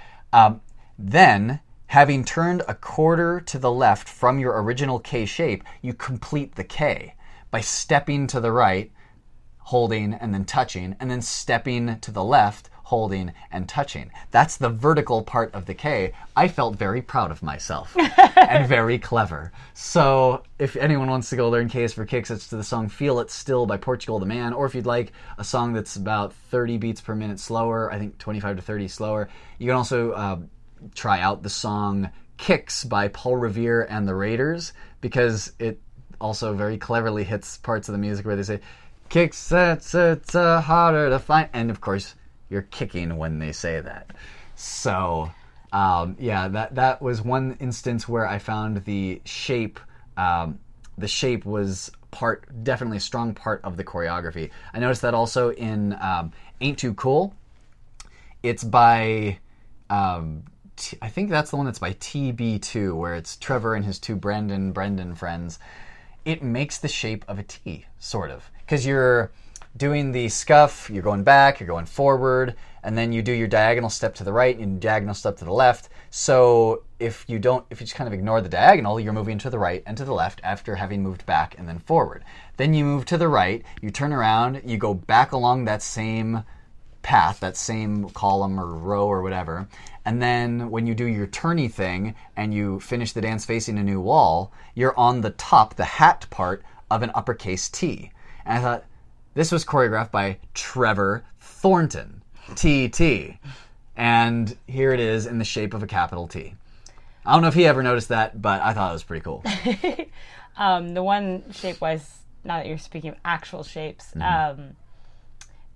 Then, having turned a quarter to the left from your original K shape, you complete the K by stepping to the right, holding, and then touching, and then stepping to the left, holding, and touching. That's the vertical part of the K. I felt very proud of myself and very clever. So if anyone wants to go learn K is for Kicks, it's to the song Feel It Still by Portugal the Man. Or if you'd like a song that's about 30 beats per minute slower, I think 25 to 30 slower, you can also try out the song Kicks by Paul Revere and the Raiders, because it also very cleverly hits parts of the music where they say, kicks, it's harder to find. And of course, you're kicking when they say that. So, that was one instance where I found the shape was part, definitely a strong part of the choreography. I noticed that also in Ain't Too Cool. It's by, I think that's the one that's by TB2, where it's Trevor and his two Brendan friends. It makes the shape of a T, sort of. Because you're doing the scuff, you're going back, you're going forward, and then you do your diagonal step to the right and diagonal step to the left. So if you just kind of ignore the diagonal, you're moving to the right and to the left after having moved back and then forward. Then you move to the right, you turn around, you go back along that same path, that same column or row or whatever, and then when you do your turny thing and you finish the dance facing a new wall, you're on the top, the hat part, of an uppercase T. And I thought, this was choreographed by Trevor Thornton. TT. And here it is in the shape of a capital T. I don't know if he ever noticed that, but I thought it was pretty cool. The one shape-wise, now that you're speaking of actual shapes,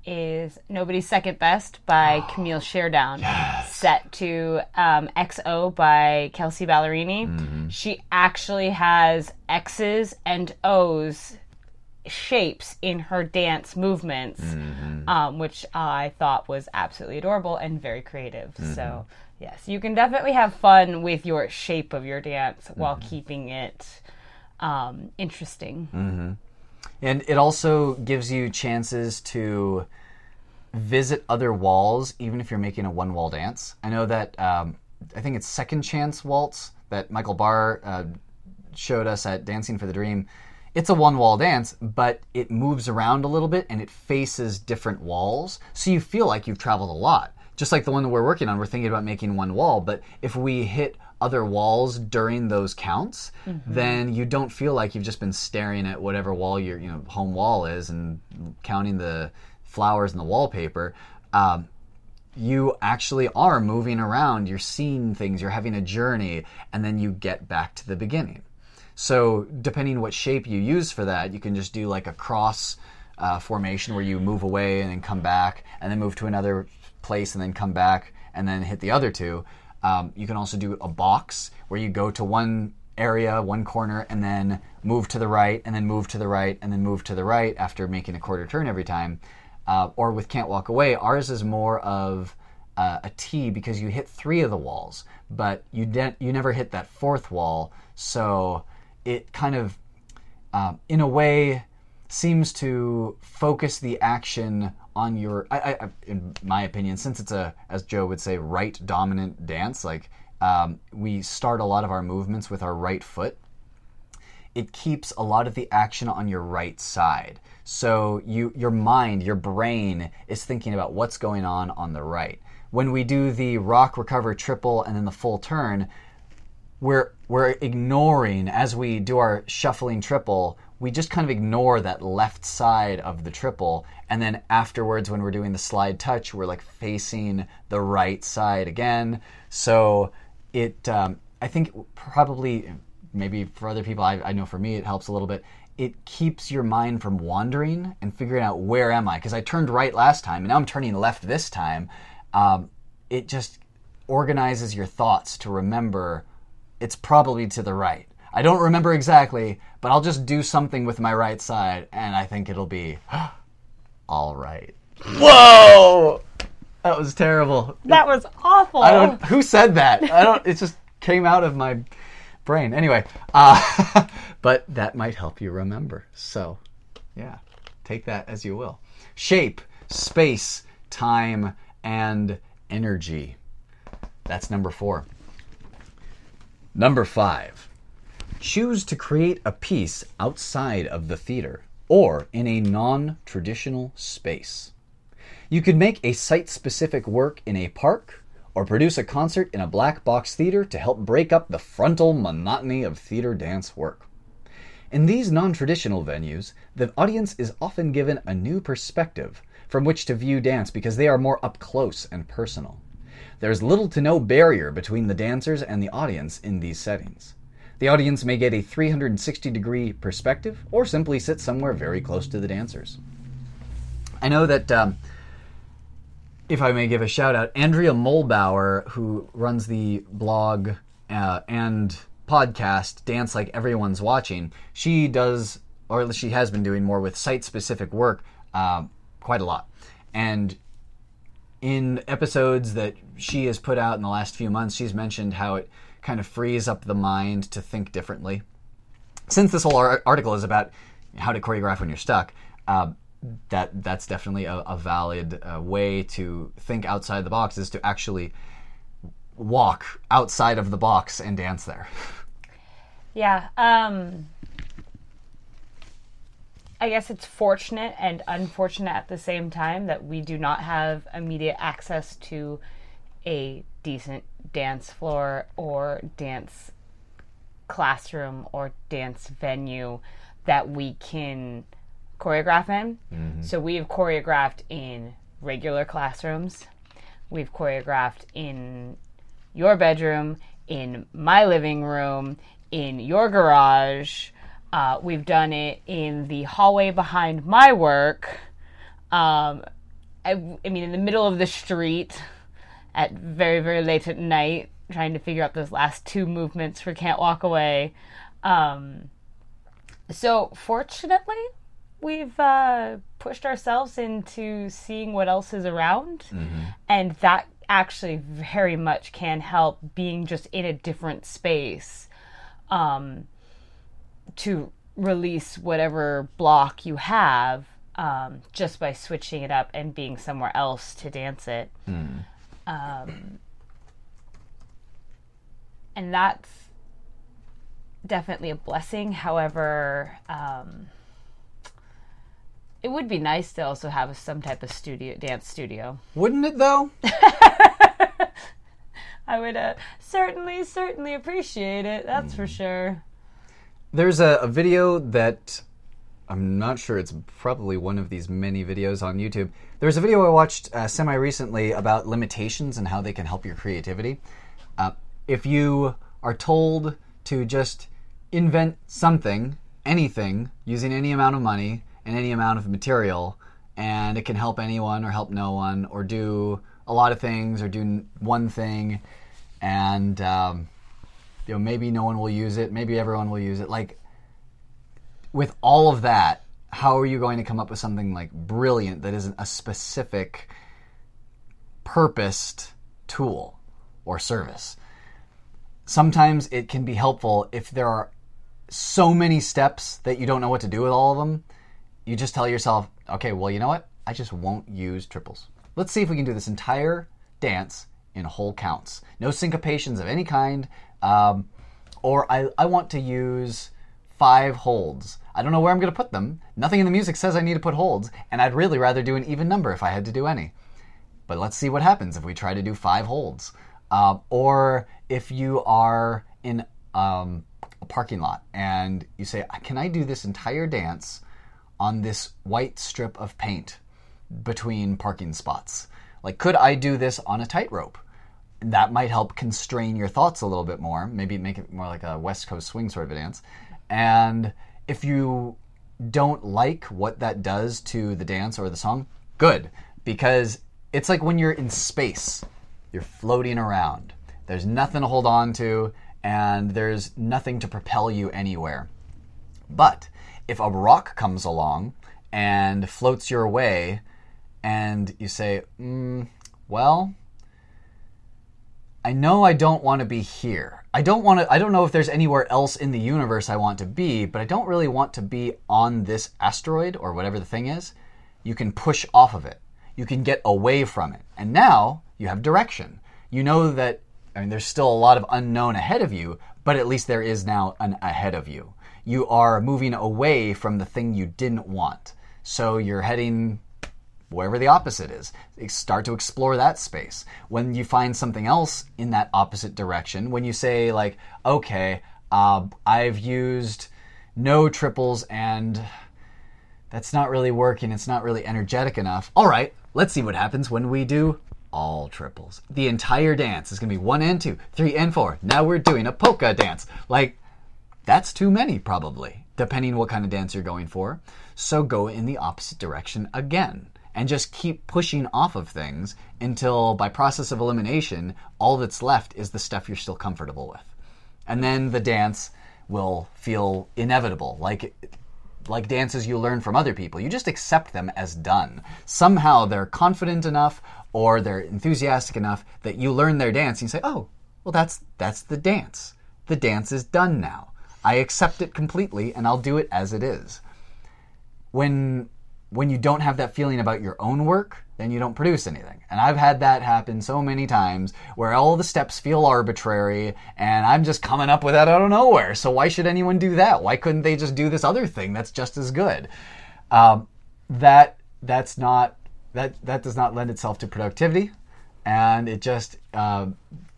is Nobody's Second Best by Camille Sherdown, set to XO by Kelsey Ballerini. Mm-hmm. She actually has X's and O's shapes in her dance movements, which I thought was absolutely adorable and very creative. So yes, you can definitely have fun with your shape of your dance while keeping it interesting. And it also gives you chances to visit other walls, even if you're making a one-wall dance. I know that I think it's Second Chance Waltz that Michael Barr showed us at Dancing for the Dream. It's a one-wall dance, but it moves around a little bit and it faces different walls, so you feel like you've traveled a lot. Just like the one that we're working on, we're thinking about making one wall, but if we hit other walls during those counts, then you don't feel like you've just been staring at whatever wall your home wall is and counting the flowers and the wallpaper. You actually are moving around, you're seeing things, you're having a journey, and then you get back to the beginning. So depending what shape you use for that, you can just do like a cross formation where you move away and then come back and then move to another place and then come back and then hit the other two. You can also do a box where you go to one area, one corner, and then move to the right and then move to the right and then move to the right after making a quarter turn every time. Or with Can't Walk Away, ours is more of a T because you hit three of the walls, but you never hit that fourth wall. So it kind of, in a way, seems to focus the action on your, in my opinion, since it's a, as Joe would say, right-dominant dance, like we start a lot of our movements with our right foot. It keeps a lot of the action on your right side. So your mind, your brain, is thinking about what's going on the right. When we do the rock, recover, triple, and then the full turn, we're ignoring, as we do our shuffling triple, we just kind of ignore that left side of the triple, and then afterwards when we're doing the slide touch, we're like facing the right side again. So it, I think probably, maybe for other people, I know for me it helps a little bit. It keeps your mind from wandering and figuring out, where am I? Because I turned right last time, and now I'm turning left this time. It just organizes your thoughts to remember, it's probably to the right. I don't remember exactly, but I'll just do something with my right side, and I think it'll be all right. Whoa! That was terrible. That was awful. Who said that? It just came out of my brain. Anyway, but that might help you remember. So, yeah, take that as you will. Shape, space, time, and energy. That's number 4. Number 5, choose to create a piece outside of the theater or in a non-traditional space. You could make a site-specific work in a park or produce a concert in a black box theater to help break up the frontal monotony of theater dance work. In these non-traditional venues, the audience is often given a new perspective from which to view dance because they are more up close and personal. There's little to no barrier between the dancers and the audience in these settings. The audience may get a 360-degree perspective or simply sit somewhere very close to the dancers. I know that, if I may give a shout-out, Andrea Molbauer, who runs the blog and podcast Dance Like Everyone's Watching, she does or at least she has been doing more with site-specific work quite a lot. And in episodes that she has put out in the last few months, she's mentioned how it kind of frees up the mind to think differently. Since this whole article is about how to choreograph when you're stuck, that's definitely a valid way to think outside the box, is to actually walk outside of the box and dance there. Yeah. I guess it's fortunate and unfortunate at the same time that we do not have immediate access to a decent dance floor or dance classroom or dance venue that we can choreograph in. Mm-hmm. So we've choreographed in regular classrooms. We've choreographed in your bedroom, in my living room, in your garage. We've done it in the hallway behind my work. I mean, in the middle of the street at very, very late at night, trying to figure out those last two movements for Can't Walk Away. So fortunately, we've pushed ourselves into seeing what else is around. Mm-hmm. And that actually very much can help, being just in a different space. To release whatever block you have, just by switching it up and being somewhere else to dance it. Mm. And that's definitely a blessing. However, it would be nice to also have some type of dance studio. Wouldn't it, though? I would certainly appreciate it. That's for sure. There's a video that, I'm not sure, it's probably one of these many videos on YouTube. There's a video I watched semi-recently about limitations and how they can help your creativity. If you are told to just invent something, anything, using any amount of money and any amount of material, and it can help anyone or help no one, or do a lot of things, or do one thing, and... you know, maybe no one will use it. Maybe everyone will use it. Like, with all of that, how are you going to come up with something like brilliant that isn't a specific, purposed tool or service? Sometimes it can be helpful if there are so many steps that you don't know what to do with all of them. You just tell yourself, okay, well, you know what? I just won't use triples. Let's see if we can do this entire dance in whole counts. No syncopations of any kind. Or I want to use 5 holds. I don't know where I'm going to put them. Nothing in the music says I need to put holds, and I'd really rather do an even number if I had to do any. But let's see what happens if we try to do 5 holds. Or if you are in a parking lot and you say, can I do this entire dance on this white strip of paint between parking spots? Like, could I do this on a tightrope? That might help constrain your thoughts a little bit more, maybe make it more like a West Coast swing sort of a dance. And if you don't like what that does to the dance or the song, good, because it's like when you're in space, you're floating around. There's nothing to hold on to, and there's nothing to propel you anywhere. But if a rock comes along and floats your way, and you say, well... I know I don't want to be here. I don't know if there's anywhere else in the universe I want to be, but I don't really want to be on this asteroid or whatever the thing is. You can push off of it. You can get away from it. And now you have direction. You know that, I mean, there's still a lot of unknown ahead of you, but at least there is now an ahead of you. You are moving away from the thing you didn't want. So you're heading... wherever the opposite is. Start to explore that space. When you find something else in that opposite direction, when you say, like, okay, I've used no triples and that's not really working, it's not really energetic enough. All right, let's see what happens when we do all triples. The entire dance is going to be 1 and 2, 3 and 4. Now we're doing a polka dance. Like, that's too many probably, depending what kind of dance you're going for. So go in the opposite direction again. And just keep pushing off of things until, by process of elimination, all that's left is the stuff you're still comfortable with. And then the dance will feel inevitable, like like dances you learn from other people. You just accept them as done. Somehow they're confident enough or they're enthusiastic enough that you learn their dance and you say, oh, well, that's the dance. The dance is done now. I accept it completely and I'll do it as it is. When you don't have that feeling about your own work, then you don't produce anything. And I've had that happen so many times where all the steps feel arbitrary and I'm just coming up with that out of nowhere. So why should anyone do that? Why couldn't they just do this other thing that's just as good? That does not lend itself to productivity, and it just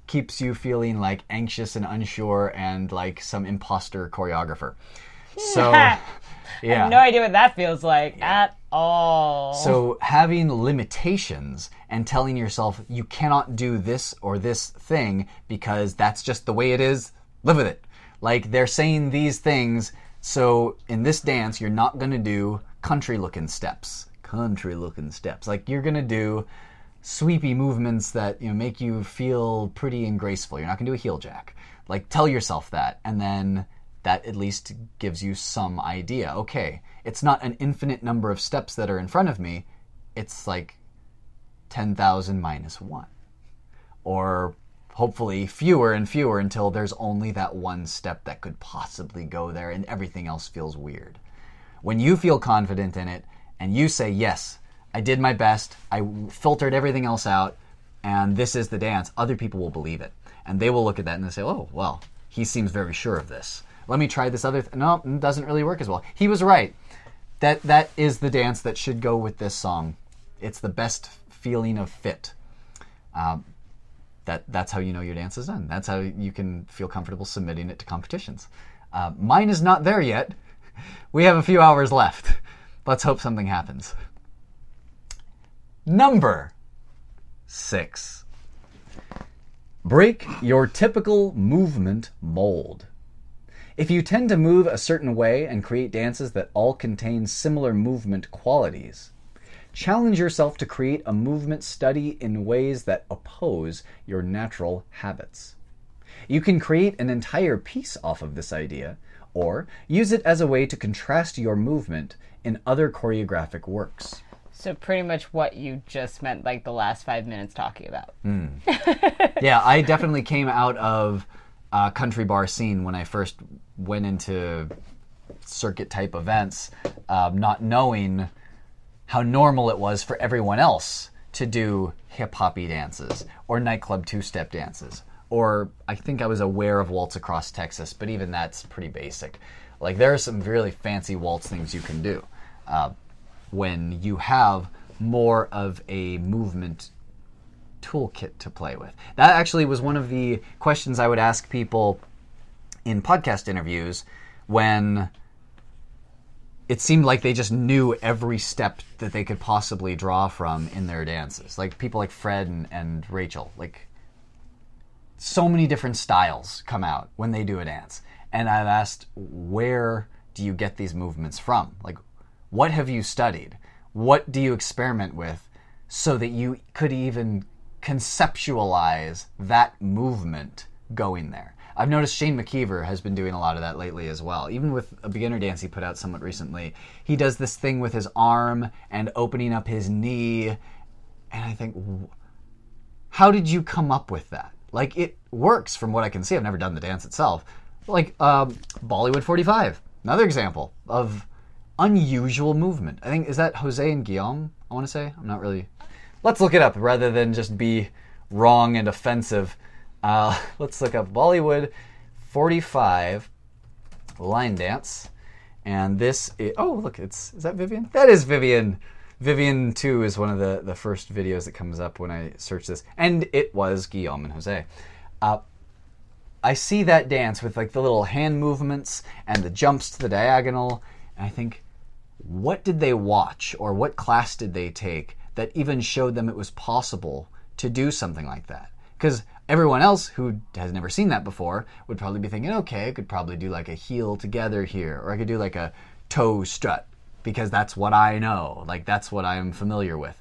keeps you feeling like anxious and unsure and like some imposter choreographer. So yeah. I have no idea what that feels like at all. So having limitations and telling yourself you cannot do this or this thing because that's just the way it is, live with it. Like they're saying these things, so in this dance you're not going to do country-looking steps. Like you're going to do sweepy movements that make you feel pretty and graceful. You're not going to do a heel jack. Like tell yourself that, and then that at least gives you some idea. Okay, it's not an infinite number of steps that are in front of me. It's like 10,000 minus one. Or hopefully fewer and fewer until there's only that one step that could possibly go there and everything else feels weird. When you feel confident in it and you say, yes, I did my best, I filtered everything else out, and this is the dance, other people will believe it. And they will look at that and they say, oh, well, he seems very sure of this. Let me try this other thing. No, it doesn't really work as well. He was right. That is the dance that should go with this song. It's the best feeling of fit. That's how you know your dance is done. That's how you can feel comfortable submitting it to competitions. Mine is not there yet. We have a few hours left. Let's hope something happens. Number 6. Break your typical movement mold. If you tend to move a certain way and create dances that all contain similar movement qualities, challenge yourself to create a movement study in ways that oppose your natural habits. You can create an entire piece off of this idea, or use it as a way to contrast your movement in other choreographic works. So pretty much what you just meant, like the last 5 minutes talking about. Yeah, I definitely came out of country bar scene when I first went into circuit type events, not knowing how normal it was for everyone else to do hip hoppy dances or nightclub two-step dances, or I think I was aware of Waltz Across Texas, but even that's pretty basic. Like there are some really fancy waltz things you can do when you have more of a movement toolkit to play with. That actually was one of the questions I would ask people in podcast interviews when it seemed like they just knew every step that they could possibly draw from in their dances. Like people like Fred and Rachel, like so many different styles come out when they do a dance. And I've asked, where do you get these movements from? Like, what have you studied? What do you experiment with so that you could even conceptualize that movement going there? I've noticed Shane McKeever has been doing a lot of that lately as well. Even with a beginner dance he put out somewhat recently, he does this thing with his arm and opening up his knee, and I think, how did you come up with that? Like, it works from what I can see. I've never done the dance itself. Like Bollywood 45, another example of unusual movement. I think, is that Jose and Guillaume, I want to say? I'm not really... Let's look it up rather than just be wrong and offensive. Let's look up Bollywood 45 line dance. And this is... Oh, look, is that Vivian? That is Vivian. Vivian 2 is one of the first videos that comes up when I search this. And it was Guillaume and Jose. I see that dance with like the little hand movements and the jumps to the diagonal. And I think, what did they watch or what class did they take that even showed them it was possible to do something like that? Because everyone else who has never seen that before would probably be thinking, okay, I could probably do like a heel together here, or I could do like a toe strut, because that's what I know, like that's what I'm familiar with.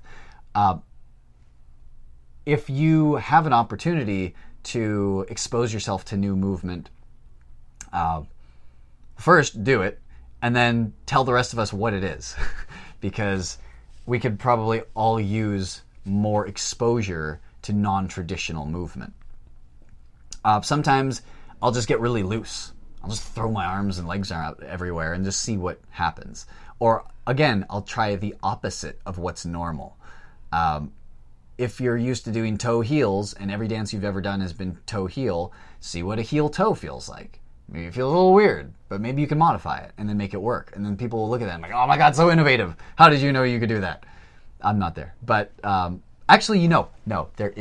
If you have an opportunity to expose yourself to new movement, first do it, and then tell the rest of us what it is, because we could probably all use more exposure to non-traditional movement. Sometimes I'll just get really loose. I'll just throw my arms and legs out everywhere and just see what happens. Or again, I'll try the opposite of what's normal. If you're used to doing toe heels and every dance you've ever done has been toe heel, see what a heel toe feels like. Maybe it feels a little weird, but maybe you can modify it and then make it work. And then people will look at that and like, oh my God, so innovative. How did you know you could do that? I'm not there. But actually, there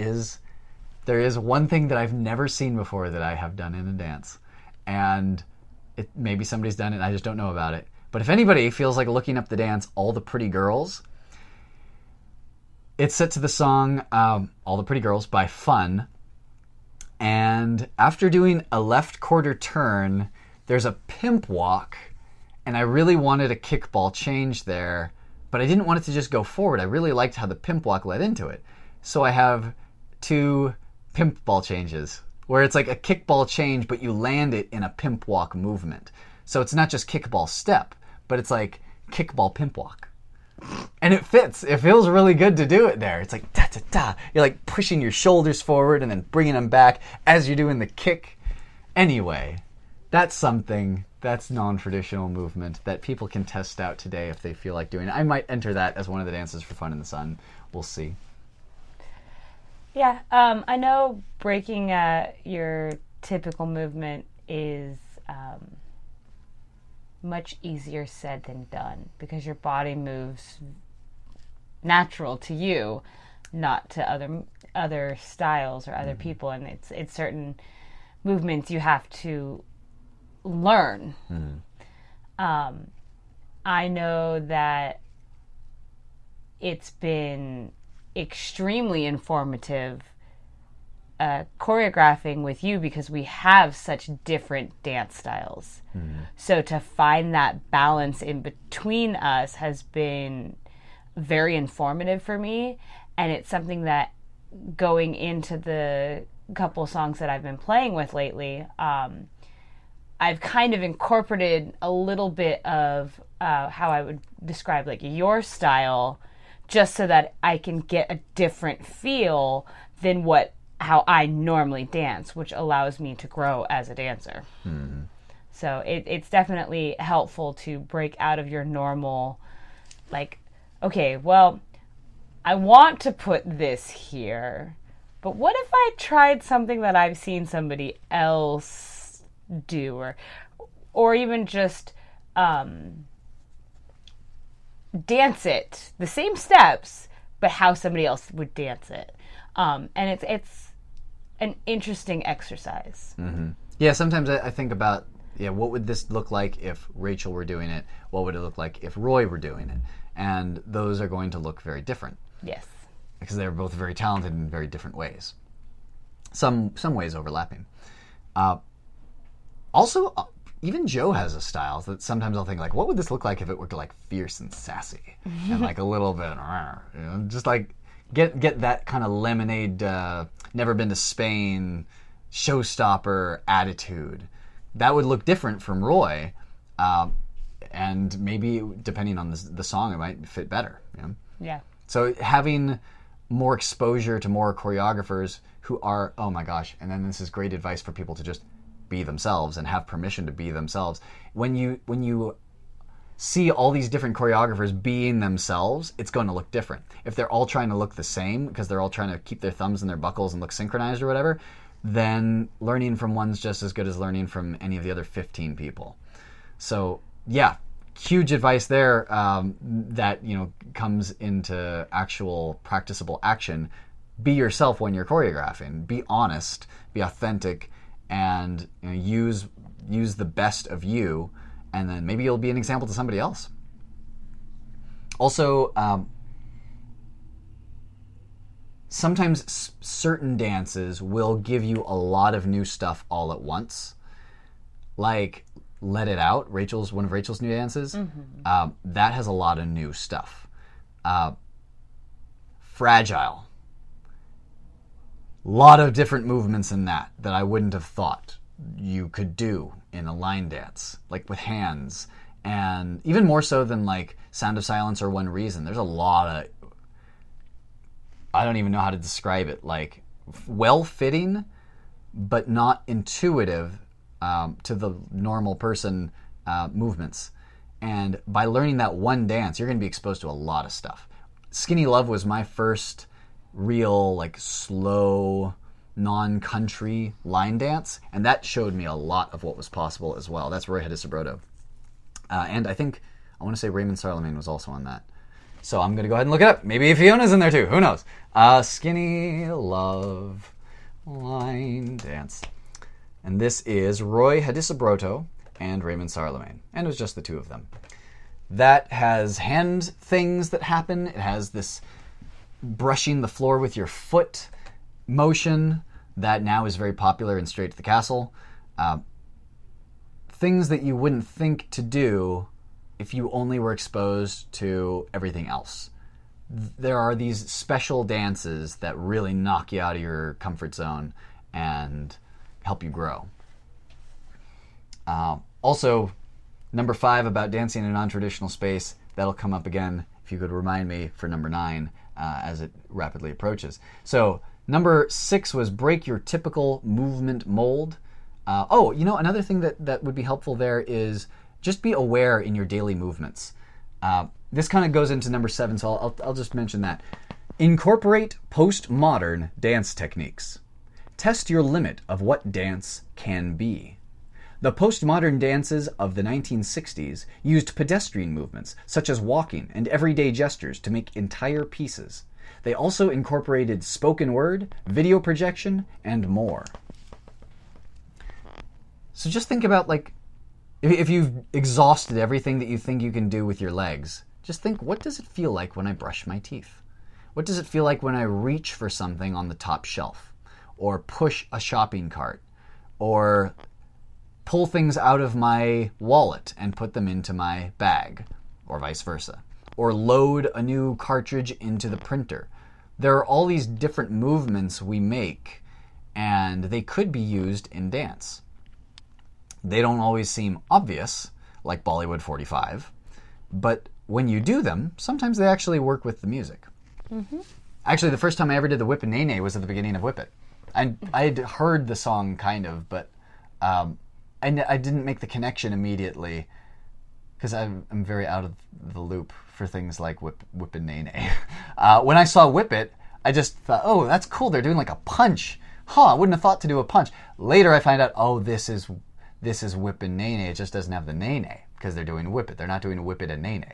is one thing that I've never seen before that I have done in a dance. And maybe somebody's done it and I just don't know about it. But if anybody feels like looking up the dance, All the Pretty Girls, it's set to the song All the Pretty Girls by Fun. And after doing a left quarter turn, there's a pimp walk. And I really wanted a kickball change there, but I didn't want it to just go forward. I really liked how the pimp walk led into it. So I have two pimp ball changes, where it's like a kickball change, but you land it in a pimp walk movement. So it's not just kickball step, but it's like kickball pimp walk. And it fits. It feels really good to do it there. It's like da-da-da. You're like pushing your shoulders forward and then bringing them back as you're doing the kick. Anyway, that's something that's non-traditional movement that people can test out today if they feel like doing it. I might enter that as one of the dances for Fun in the Sun. We'll see. Yeah, I know breaking your typical movement is... much easier said than done, because your body moves natural to you, not to other styles or other people, and it's certain movements you have to learn. I know that it's been extremely informative choreographing with you, because we have such different dance styles. So to find that balance in between us has been very informative for me, and it's something that going into the couple songs that I've been playing with lately, I've kind of incorporated a little bit of how I would describe like your style, just so that I can get a different feel than how I normally dance, which allows me to grow as a dancer. So it's definitely helpful to break out of your normal, like, okay, well, I want to put this here, but what if I tried something that I've seen somebody else do, or even just dance it, the same steps, but how somebody else would dance it. And it's an interesting exercise. Yeah, sometimes I think about, what would this look like if Rachel were doing it? What would it look like if Roy were doing it? And those are going to look very different. Yes. Because they're both very talented in very different ways. Some ways overlapping. Also, even Joe has a style that sometimes I'll think, like, what would this look like if it were like fierce and sassy? And like a little bit, just like... Get that kind of lemonade, never been to Spain, showstopper attitude. That would look different from Roy, and maybe depending on the song, it might fit better. Yeah. So having more exposure to more choreographers who are, oh my gosh, and then this is great advice for people to just be themselves and have permission to be themselves. When you see all these different choreographers being themselves, it's going to look different. If they're all trying to look the same, because they're all trying to keep their thumbs in their buckles and look synchronized or whatever, then learning from one's just as good as learning from any of the other 15 people. So, yeah, huge advice there that comes into actual practicable action. Be yourself when you're choreographing. Be honest, be authentic, and use the best of you. And then maybe you'll be an example to somebody else. Also, sometimes certain dances will give you a lot of new stuff all at once. Like Let It Out, one of Rachel's new dances. That has a lot of new stuff. Fragile. A lot of different movements in that I wouldn't have thought you could do in a line dance, like with hands And even more so than like Sound of Silence or One Reason, there's a lot of, I don't even know how to describe it, like well-fitting but not intuitive to the normal person movements. And by learning that one dance, you're going to be exposed to a lot of stuff. Skinny Love was my first real like slow non-country line dance, and that showed me a lot of what was possible as well. That's Roy Hadisobroto. And I think, I want to say Raymond Sarlamagne was also on that. So I'm going to go ahead and look it up. Maybe Fiona's in there too. Who knows? Skinny Love line dance. And this is Roy Hadisobroto and Raymond Sarlamagne. And it was just the two of them. That has hand things that happen. It has this brushing the floor with your foot motion that now is very popular in Straight to the Castle. Things that you wouldn't think to do if you only were exposed to everything else. There are these special dances that really knock you out of your comfort zone and help you grow. Also, number 5 about dancing in a non-traditional space, that'll come up again if you could remind me for number 9 as it rapidly approaches. So number 6 was break your typical movement mold. Another thing that would be helpful there is just be aware in your daily movements. This kind of goes into number 7, so I'll just mention that. Incorporate postmodern dance techniques. Test your limit of what dance can be. The postmodern dances of the 1960s used pedestrian movements, such as walking and everyday gestures, to make entire pieces. They also incorporated spoken word, video projection, and more. So just think about, like, if you've exhausted everything that you think you can do with your legs, just think, what does it feel like when I brush my teeth? What does it feel like when I reach for something on the top shelf? Or push a shopping cart? Or pull things out of my wallet and put them into my bag? Or vice versa. Or load a new cartridge into the printer. There are all these different movements we make, and they could be used in dance. They don't always seem obvious, like Bollywood 45, but when you do them, sometimes they actually work with the music. Mm-hmm. Actually, the first time I ever did the Whip and Nene was at the beginning of Whip It. I'd heard the song, kind of, but I didn't make the connection immediately, because I'm very out of the loop for things like Whip and Nene. When I saw Whip It, I just thought, oh, that's cool, they're doing like a punch. I wouldn't have thought to do a punch. Later I find out, this is Whip and Nene. It just doesn't have the Nene because they're doing Whip It. They're not doing Whip It and Nene.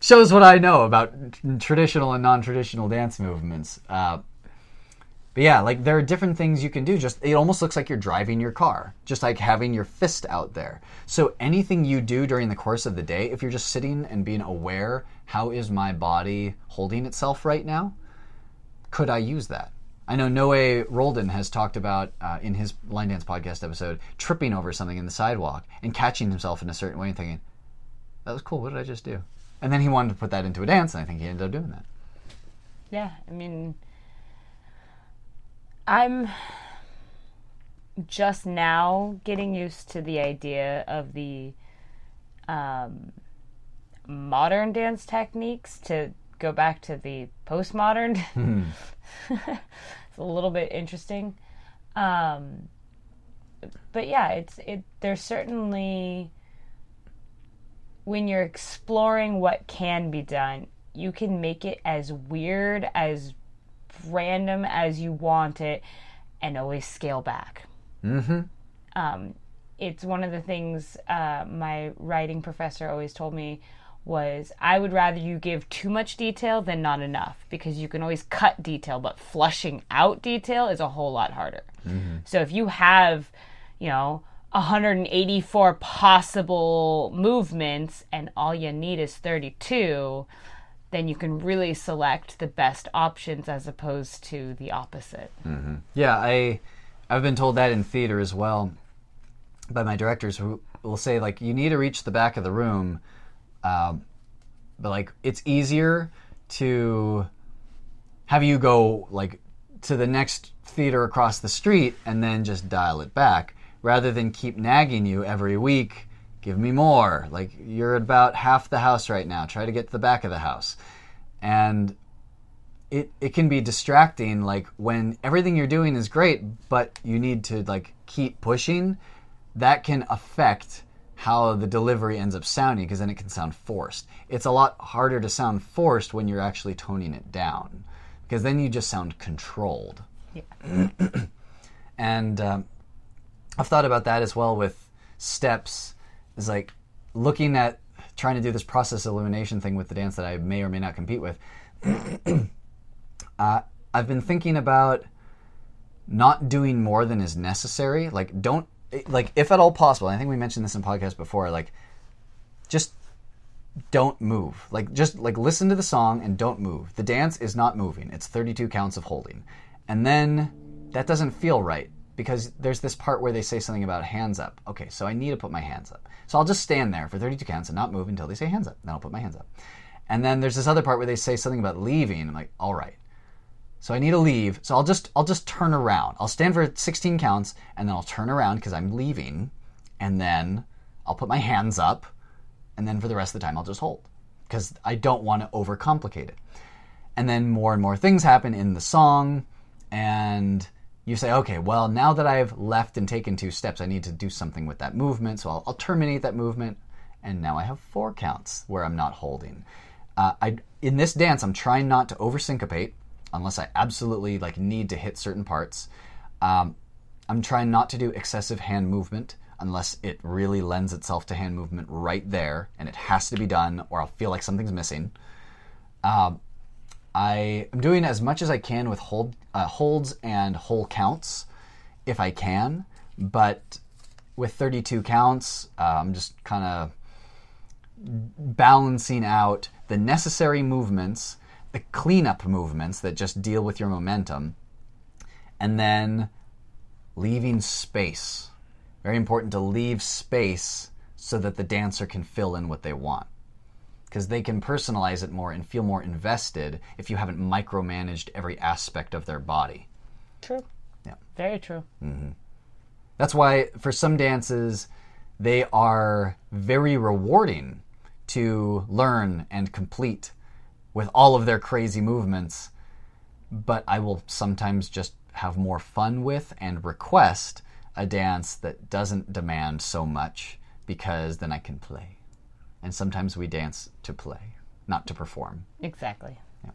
Shows what I know about traditional and non-traditional dance movements. But yeah, like there are different things you can do. Just it almost looks like you're driving your car, just like having your fist out there. So anything you do during the course of the day, if you're just sitting and being aware, how is my body holding itself right now? Could I use that? I know Noé Roldan has talked about, in his Line Dance podcast episode, tripping over something in the sidewalk and catching himself in a certain way and thinking, that was cool, what did I just do? And then he wanted to put that into a dance, and I think he ended up doing that. Yeah, I mean, I'm just now getting used to the idea of the modern dance techniques to go back to the postmodern. It's a little bit interesting, but yeah, there's certainly, when you're exploring what can be done, you can make it as weird, as random as you want it, and always scale back. Mm-hmm. It's one of the things my writing professor always told me was, I would rather you give too much detail than not enough, because you can always cut detail, but flushing out detail is a whole lot harder. Mm-hmm. So if you have, 184 possible movements and all you need is 32, then you can really select the best options as opposed to the opposite. Mm-hmm. Yeah, I've been told that in theater as well by my directors, who will say, like, you need to reach the back of the room. But like, it's easier to have you go like to the next theater across the street and then just dial it back rather than keep nagging you every week, give me more. Like, you're about half the house right now. Try to get to the back of the house. And it can be distracting, like, when everything you're doing is great, but you need to, like, keep pushing. That can affect how the delivery ends up sounding, because then it can sound forced. It's a lot harder to sound forced when you're actually toning it down, because then you just sound controlled. Yeah. And I've thought about that as well with steps. Is like looking at trying to do this process elimination thing with the dance that I may or may not compete with. I've been thinking about not doing more than is necessary. Like, don't, like, if at all possible, I think we mentioned this in podcast before, like, just don't move. Like, just, like, listen to the song and don't move. The dance is not moving. It's 32 counts of holding. And then that doesn't feel right, because there's this part where they say something about hands up. Okay, so I need to put my hands up. So I'll just stand there for 32 counts and not move until they say hands up. Then I'll put my hands up. And then there's this other part where they say something about leaving. I'm like, all right. So I need to leave. So I'll just turn around. I'll stand for 16 counts, and then I'll turn around because I'm leaving, and then I'll put my hands up, and then for the rest of the time I'll just hold, because I don't want to overcomplicate it. And then more and more things happen in the song, and you say, okay, well, now that I've left and taken 2 steps, I need to do something with that movement. So I'll terminate that movement, and now I have 4 counts where I'm not holding. In this dance, I'm trying not to over-syncopate, unless I absolutely, like, need to hit certain parts. I'm trying not to do excessive hand movement unless it really lends itself to hand movement right there, and it has to be done, or I'll feel like something's missing. I am doing as much as I can with holds and whole counts, if I can. But with 32 counts, I'm just kind of balancing out the necessary movements, the cleanup movements that just deal with your momentum, and then leaving space. Very important to leave space so that the dancer can fill in what they want, because they can personalize it more and feel more invested if you haven't micromanaged every aspect of their body. True. Yeah. Very true. Mm-hmm. That's why for some dances, they are very rewarding to learn and complete with all of their crazy movements, but I will sometimes just have more fun with and request a dance that doesn't demand so much, because then I can play. And sometimes we dance to play, not to perform. Exactly. Yeah.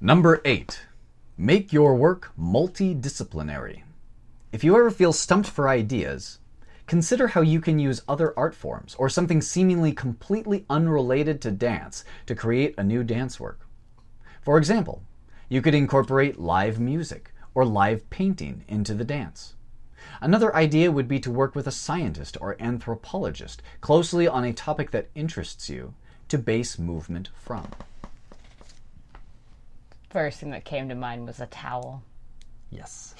Number 8, make your work multidisciplinary. If you ever feel stumped for ideas, consider how you can use other art forms or something seemingly completely unrelated to dance to create a new dance work. For example, you could incorporate live music or live painting into the dance. Another idea would be to work with a scientist or anthropologist closely on a topic that interests you to base movement from. First thing that came to mind was a towel. Yes.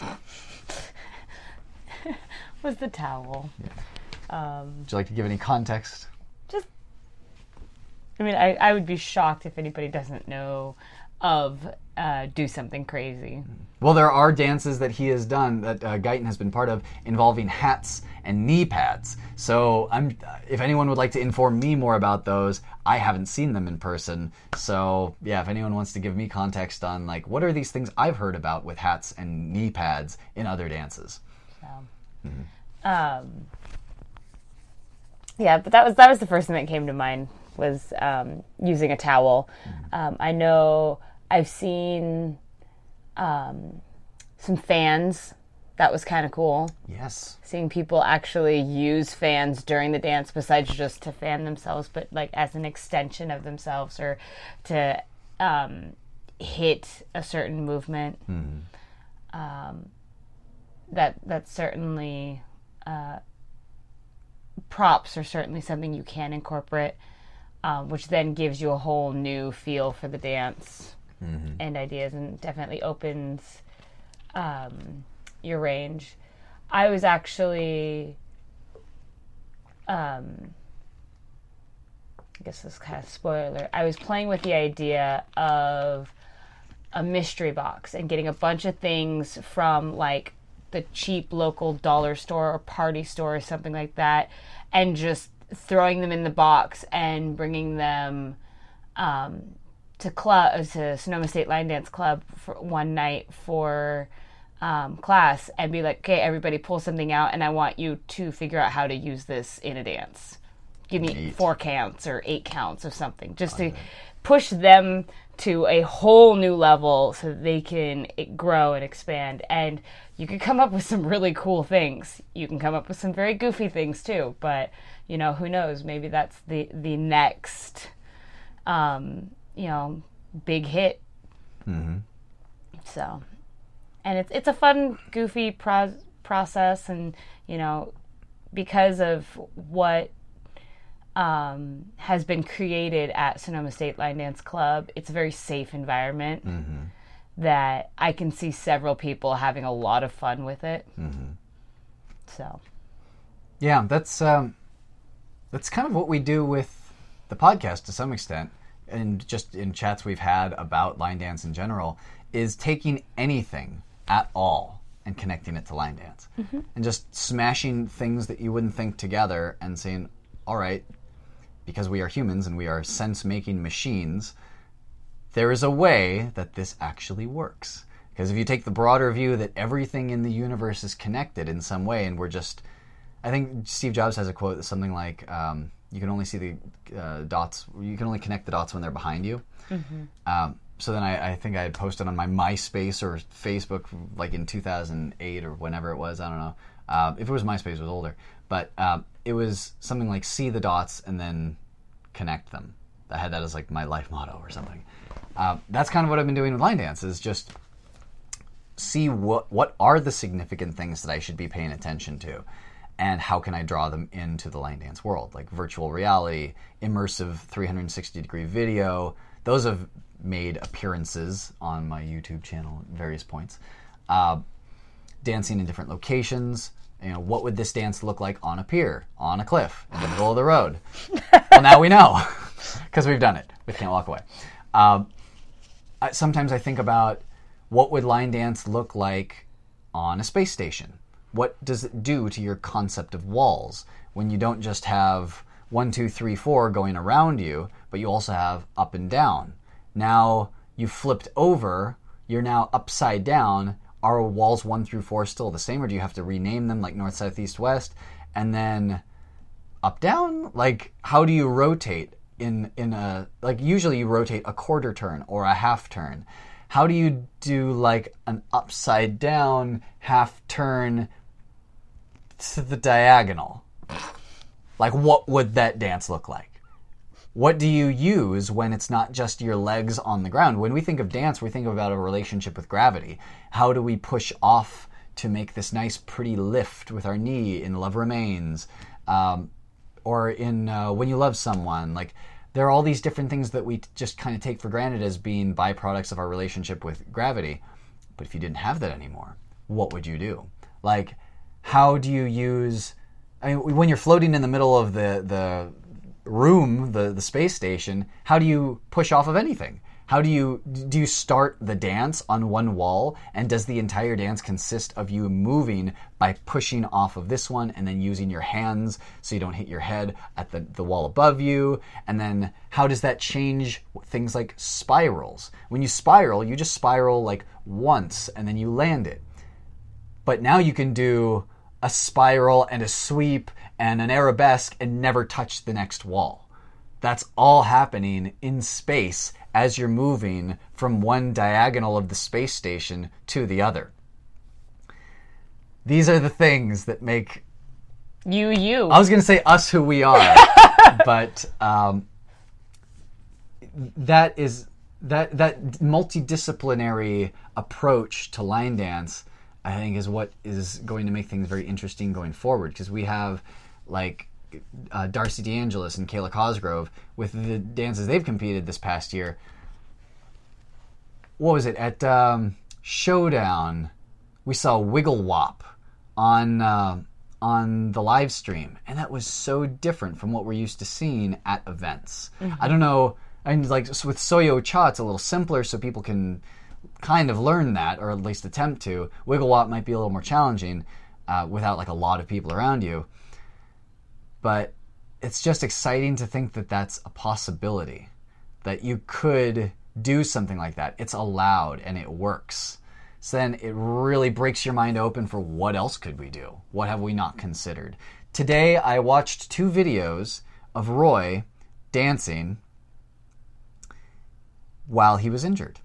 Was the towel. Yeah. Would you like to give any context? Just, I mean, I would be shocked if anybody doesn't know of Do Something Crazy. Well, there are dances that he has done, that Guyton has been part of, involving hats and knee pads. So if anyone would like to inform me more about those, I haven't seen them in person. So yeah, if anyone wants to give me context on, like, what are these things I've heard about with hats and knee pads in other dances. So. Mm-hmm. Yeah, but that was the first thing that came to mind, was using a towel. Mm-hmm. I know I've seen some fans. That was kind of cool. Yes. Seeing people actually use fans during the dance, besides just to fan themselves, but like as an extension of themselves, or to hit a certain movement. Mm-hmm. That's certainly props are certainly something you can incorporate, which then gives you a whole new feel for the dance. Mm-hmm. And ideas, and definitely opens your range. I was actually, I guess this is kind of spoiler alert, I was playing with the idea of a mystery box and getting a bunch of things from, like, the cheap local dollar store or party store or something like that, and just throwing them in the box and bringing them to Sonoma State Line Dance Club for one night for class, and be like, okay, everybody pull something out, and I want you to figure out how to use this in a dance. Give me 4 counts or 8 counts of something, just to push them to a whole new level so that they can grow and expand. And you can come up with some really cool things. You can come up with some very goofy things too, but you know, who knows, maybe that's the next big hit. Mm-hmm. So, and it's a fun, goofy process, and you know, because of what has been created at Sonoma State Line Dance Club, it's a very safe environment, mm-hmm. that I can see several people having a lot of fun with it. Mm-hmm. So, yeah, that's kind of what we do with the podcast to some extent, and just in chats we've had about line dance in general, is taking anything at all and connecting it to line dance, mm-hmm. and just smashing things that you wouldn't think together and saying, all right, because we are humans and we are sense-making machines, there is a way that this actually works. Because if you take the broader view that everything in the universe is connected in some way, and we're just... I think Steve Jobs has a quote that's something like, you can only see the dots... You can only connect the dots when they're behind you. Mm-hmm. So then I think I had posted on my MySpace or Facebook, like in 2008 or whenever it was, I don't know. If it was MySpace, it was older. But... it was something like, see the dots and then connect them. I had that as like my life motto or something. That's kind of what I've been doing with line dance, is just see what are the significant things that I should be paying attention to, and how can I draw them into the line dance world, like virtual reality, immersive 360-degree video. Those have made appearances on my YouTube channel at various points. Dancing in different locations. You know, what would this dance look like on a pier, on a cliff, in the middle of the road? Well, now we know, because we've done it with Can't Walk Away. Sometimes I think about, what would line dance look like on a space station? What does it do to your concept of walls when you don't just have 1, 2, 3, 4 going around you, but you also have up and down? Now you flipped over, you're now upside down. Are walls 1 through 4 still the same, or do you have to rename them, like north, south, east, west, and then up, down? Like, how do you rotate in a, like, usually you rotate a quarter turn or a half turn. How do you do like an upside down half turn to the diagonal? Like, what would that dance look like? What do you use when it's not just your legs on the ground? When we think of dance, we think about a relationship with gravity. How do we push off to make this nice, pretty lift with our knee in Love Remains? Or in When You Love Someone. Like, there are all these different things that we just kind of take for granted as being byproducts of our relationship with gravity. But if you didn't have that anymore, what would you do? Like, how do you use... I mean, when you're floating in the middle of the room, the space station, how do you push off of anything? How do you start the dance on one wall, and does the entire dance consist of you moving by pushing off of this one and then using your hands so you don't hit your head at the wall above you? And then how does that change things like spirals? When you just spiral like once and then you land it. But now you can do a spiral and a sweep and an arabesque and never touch the next wall. That's all happening in space as you're moving from one diagonal of the space station to the other. These are the things that make... You. I was going to say us who we are, but that is... That multidisciplinary approach to line dance, I think, is what is going to make things very interesting going forward, because we have, like... Darcy DeAngelis and Kayla Cosgrove, with the dances they've competed this past year. What was it? At Showdown, we saw Wiggle Wop on the live stream, and that was so different from what we're used to seeing at events. Mm-hmm. I don't know, and like with Soyo Cha, it's a little simpler, so people can kind of learn that, or at least attempt to. Wiggle Wop might be a little more challenging without like a lot of people around you. But it's just exciting to think that that's a possibility, that you could do something like that. It's allowed and it works. So then it really breaks your mind open for what else could we do? What have we not considered? Today I watched two videos of Roy dancing while he was injured.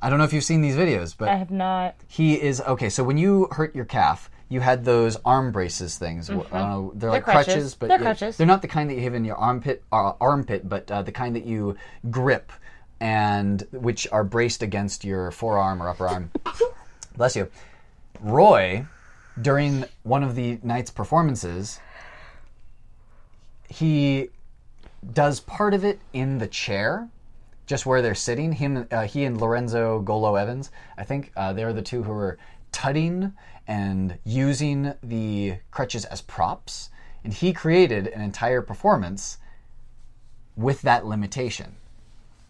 I don't know if you've seen these videos, but... I have not. He is... Okay, so when you hurt your calf, you had those arm braces things. Mm-hmm. I don't know, they're like crutches. But they're crutches. They're not the kind that you have in your armpit, but the kind that you grip, and which are braced against your forearm or upper arm. Bless you. Roy, during one of the night's performances, he does part of it in the chair, just where they're sitting. He and Lorenzo Golo Evans, I think, they're the two who were tutting and using the crutches as props. And he created an entire performance with that limitation.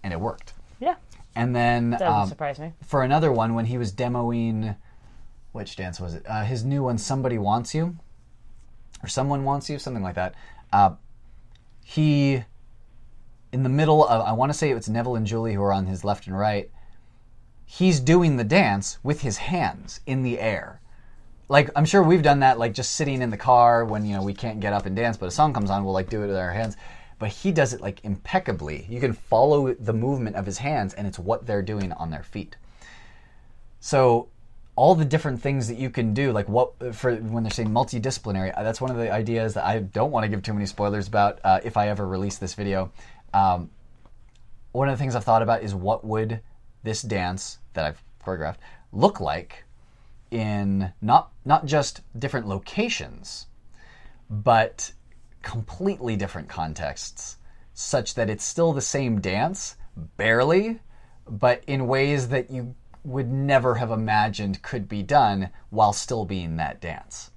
And it worked. Yeah. And then... Doesn't surprise me. For another one, when he was demoing... Which dance was it? His new one, Somebody Wants You. Or Someone Wants You, something like that. He... In the middle of, I want to say it was Neville and Julie who are on his left and right, he's doing the dance with his hands in the air. Like, I'm sure we've done that, like, just sitting in the car when, you know, we can't get up and dance, but a song comes on, we'll, like, do it with our hands. But he does it, like, impeccably. You can follow the movement of his hands, and it's what they're doing on their feet. So all the different things that you can do, like, what for when they're saying multidisciplinary, that's one of the ideas that I don't want to give too many spoilers about if I ever release this video. One of the things I've thought about is what would this dance that I've choreographed look like in not just different locations, but completely different contexts, such that it's still the same dance, barely, but in ways that you would never have imagined could be done while still being that dance.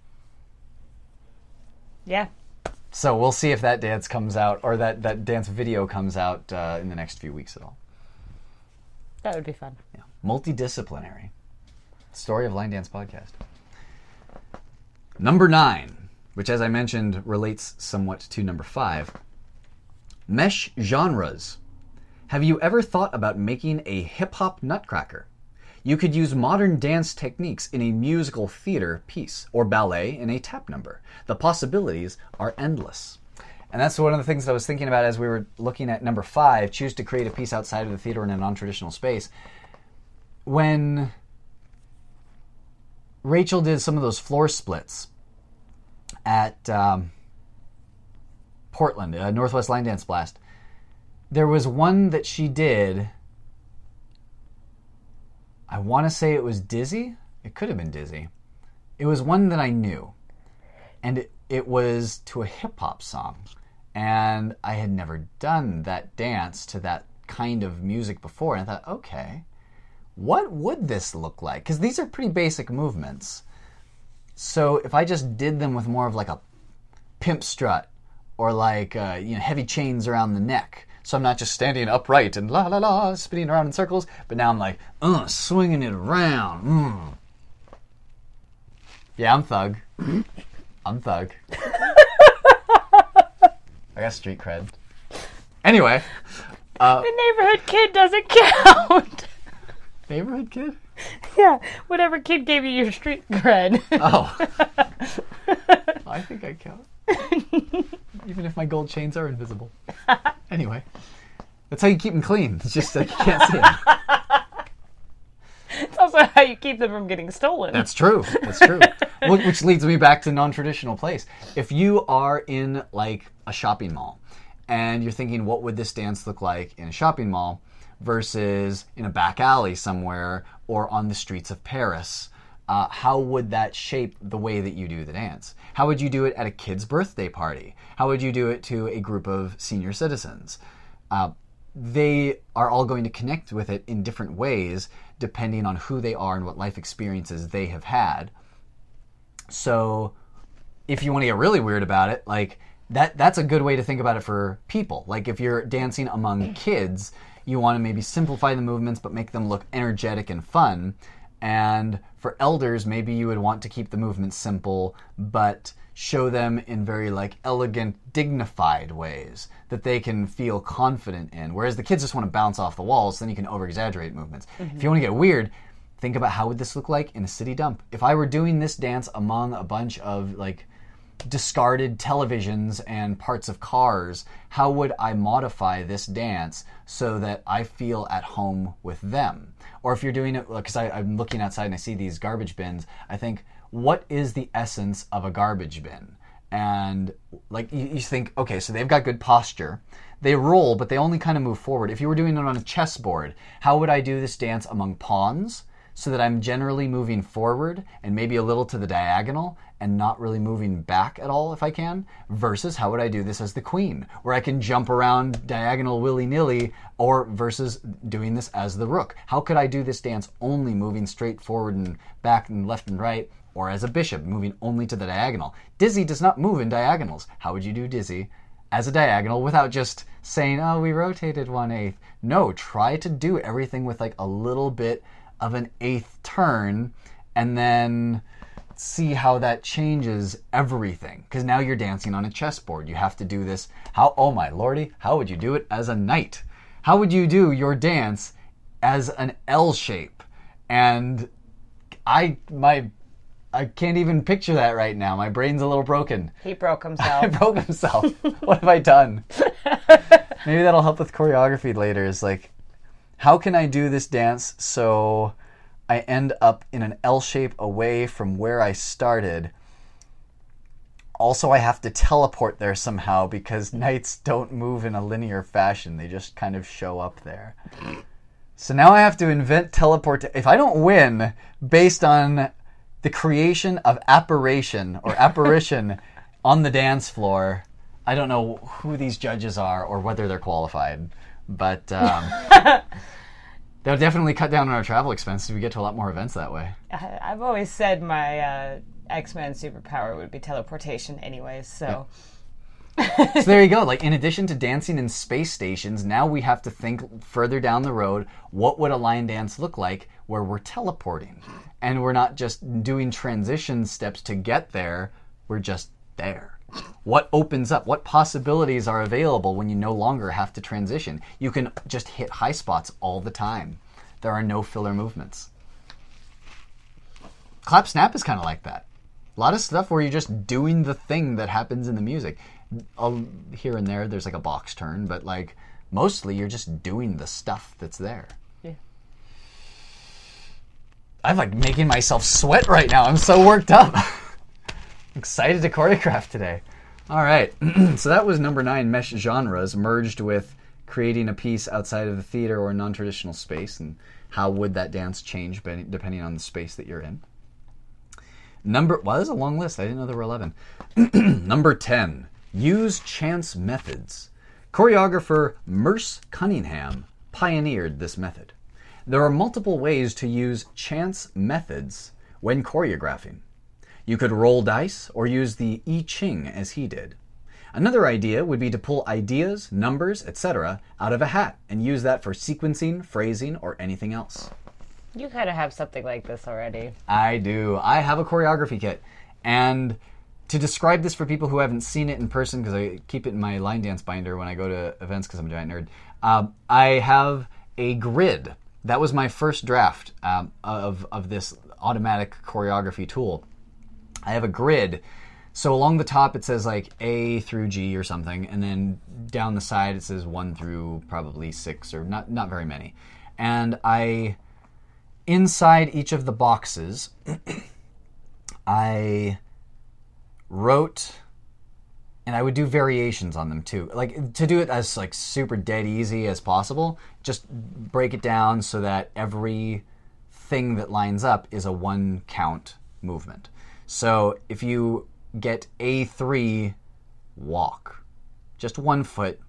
Yeah. So we'll see if that dance comes out, or that dance video comes out in the next few weeks at all. That would be fun. Yeah. Multidisciplinary. Story of Line Dance Podcast. Number 9, which as I mentioned relates somewhat to number 5. Mesh genres. Have you ever thought about making a hip-hop nutcracker? You could use modern dance techniques in a musical theater piece, or ballet in a tap number. The possibilities are endless. And that's one of the things that I was thinking about as we were looking at number 5, choose to create a piece outside of the theater in a non-traditional space. When Rachel did some of those floor splits at Portland, Northwest Line Dance Blast, there was one that she did... I want to say it was Dizzy. It could have been Dizzy. It was one that I knew. And it was to a hip-hop song. And I had never done that dance to that kind of music before. And I thought, okay, what would this look like? Because these are pretty basic movements. So if I just did them with more of like a pimp strut or like heavy chains around the neck, so I'm not just standing upright and la-la-la, spinning around in circles, but now I'm like, swinging it around. Mm. Yeah, I'm thug. I'm thug. I got street cred. Anyway. The neighborhood kid doesn't count. Neighborhood kid? Yeah, whatever kid gave you your street cred. Oh. I think I count. Even if my gold chains are invisible. Anyway, that's how you keep them clean. It's just like you can't see them. It's also how you keep them from getting stolen. That's true. Which leads me back to non-traditional place. If you are in like a shopping mall and you're thinking, what would this dance look like in a shopping mall versus in a back alley somewhere or on the streets of Paris? How would that shape the way that you do the dance? How would you do it at a kid's birthday party? How would you do it to a group of senior citizens? They are all going to connect with it in different ways depending on who they are and what life experiences they have had. So if you want to get really weird about it, like that's a good way to think about it for people. Like if you're dancing among kids, you want to maybe simplify the movements but make them look energetic and fun. And for elders, maybe you would want to keep the movements simple but show them in very like elegant, dignified ways that they can feel confident in. Whereas the kids just want to bounce off the walls, so then you can over-exaggerate movements. Mm-hmm. If you want to get weird, think about how would this look like in a city dump. If I were doing this dance among a bunch of like discarded televisions and parts of cars, how would I modify this dance so that I feel at home with them? Or if you're doing it, because I'm looking outside and I see these garbage bins, I think, what is the essence of a garbage bin? And like you think, okay, so they've got good posture. They roll, but they only kind of move forward. If you were doing it on a chessboard, how would I do this dance among pawns so that I'm generally moving forward and maybe a little to the diagonal and not really moving back at all if I can? Versus how would I do this as the queen, where I can jump around diagonal willy-nilly, or versus doing this as the rook. How could I do this dance only moving straight forward and back and left and right? Or as a bishop, moving only to the diagonal. Dizzy does not move in diagonals. How would you do dizzy as a diagonal without just saying, oh, we rotated 1/8? No, try to do everything with like a little bit of an eighth turn and then see how that changes everything. Because now you're dancing on a chessboard. You have to do this. How, oh my lordy, how would you do it as a knight? How would you do your dance as an L shape? And I can't even picture that right now. My brain's a little broken. He broke himself. I broke himself. What have I done? Maybe that'll help with choreography later. Is like, how can I do this dance so I end up in an L shape away from where I started? Also, I have to teleport there somehow because knights don't move in a linear fashion. They just kind of show up there. So now I have to invent teleport. If I don't win based on the creation of apparition on the dance floor. I don't know who these judges are or whether they're qualified, but they'll definitely cut down on our travel expenses. We get to a lot more events that way. I've always said my X-Men superpower would be teleportation anyway, so... Yeah. So there you go. Like, in addition to dancing in space stations, now we have to think further down the road, what would a line dance look like where we're teleporting? And we're not just doing transition steps to get there, we're just there. What opens up? What possibilities are available when you no longer have to transition? You can just hit high spots all the time. There are no filler movements. Clap snap is kind of like that. A lot of stuff where you're just doing the thing that happens in the music. Here and there, there's like a box turn, but like mostly you're just doing the stuff that's there. I'm like making myself sweat right now. I'm so worked up. Excited to choreograph today. All right. So that was number 9, mesh genres merged with creating a piece outside of the theater or non-traditional space, and how would that dance change depending on the space that you're in. Well, that's a long list. I didn't know there were 11. Number 10, use chance methods. Choreographer Merce Cunningham pioneered this method. There are multiple ways to use chance methods when choreographing. You could roll dice or use the I Ching as he did. Another idea would be to pull ideas, numbers, etc. out of a hat and use that for sequencing, phrasing, or anything else. You kind of have something like this already. I do. I have a choreography kit. And to describe this for people who haven't seen it in person, because I keep it in my line dance binder when I go to events because I'm a giant nerd, I have a grid. That was my first draft of this automatic choreography tool. I have a grid. So along the top it says like A through G or something, and then down the side it says 1 through probably 6 or not very many. And inside each of the boxes, I wrote, and I would do variations on them too. Like to do it as like super dead easy as possible, just break it down so that every thing that lines up is a 1 count movement. So if you get A3, walk. Just 1 foot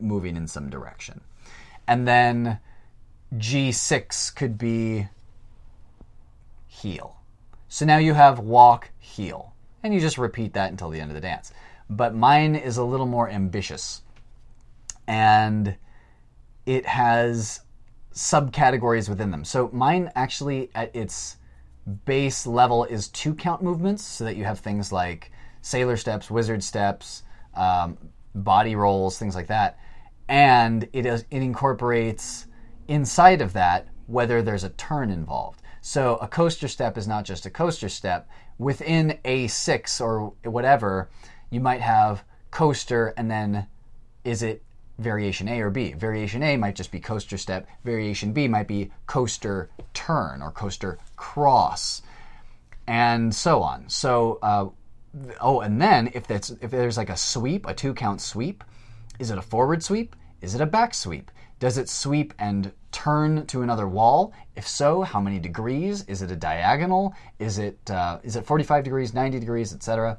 moving in some direction. And then G6 could be heel. So now you have walk, heel. And you just repeat that until the end of the dance. But mine is a little more ambitious. And it has subcategories within them. So mine actually at its base level is 2-count movements, so that you have things like sailor steps, wizard steps, body rolls, things like that. And it incorporates inside of that whether there's a turn involved. So a coaster step is not just a coaster step. Within a 6 or whatever, you might have coaster and then is it variation A or B? Variation A might just be coaster step. Variation B might be coaster turn or coaster cross, and so on. So, and then if there's like a sweep, a 2-count sweep, is it a forward sweep? Is it a back sweep? Does it sweep and turn to another wall? If so, how many degrees? Is it a diagonal? Is it 45 degrees, 90 degrees, etc.?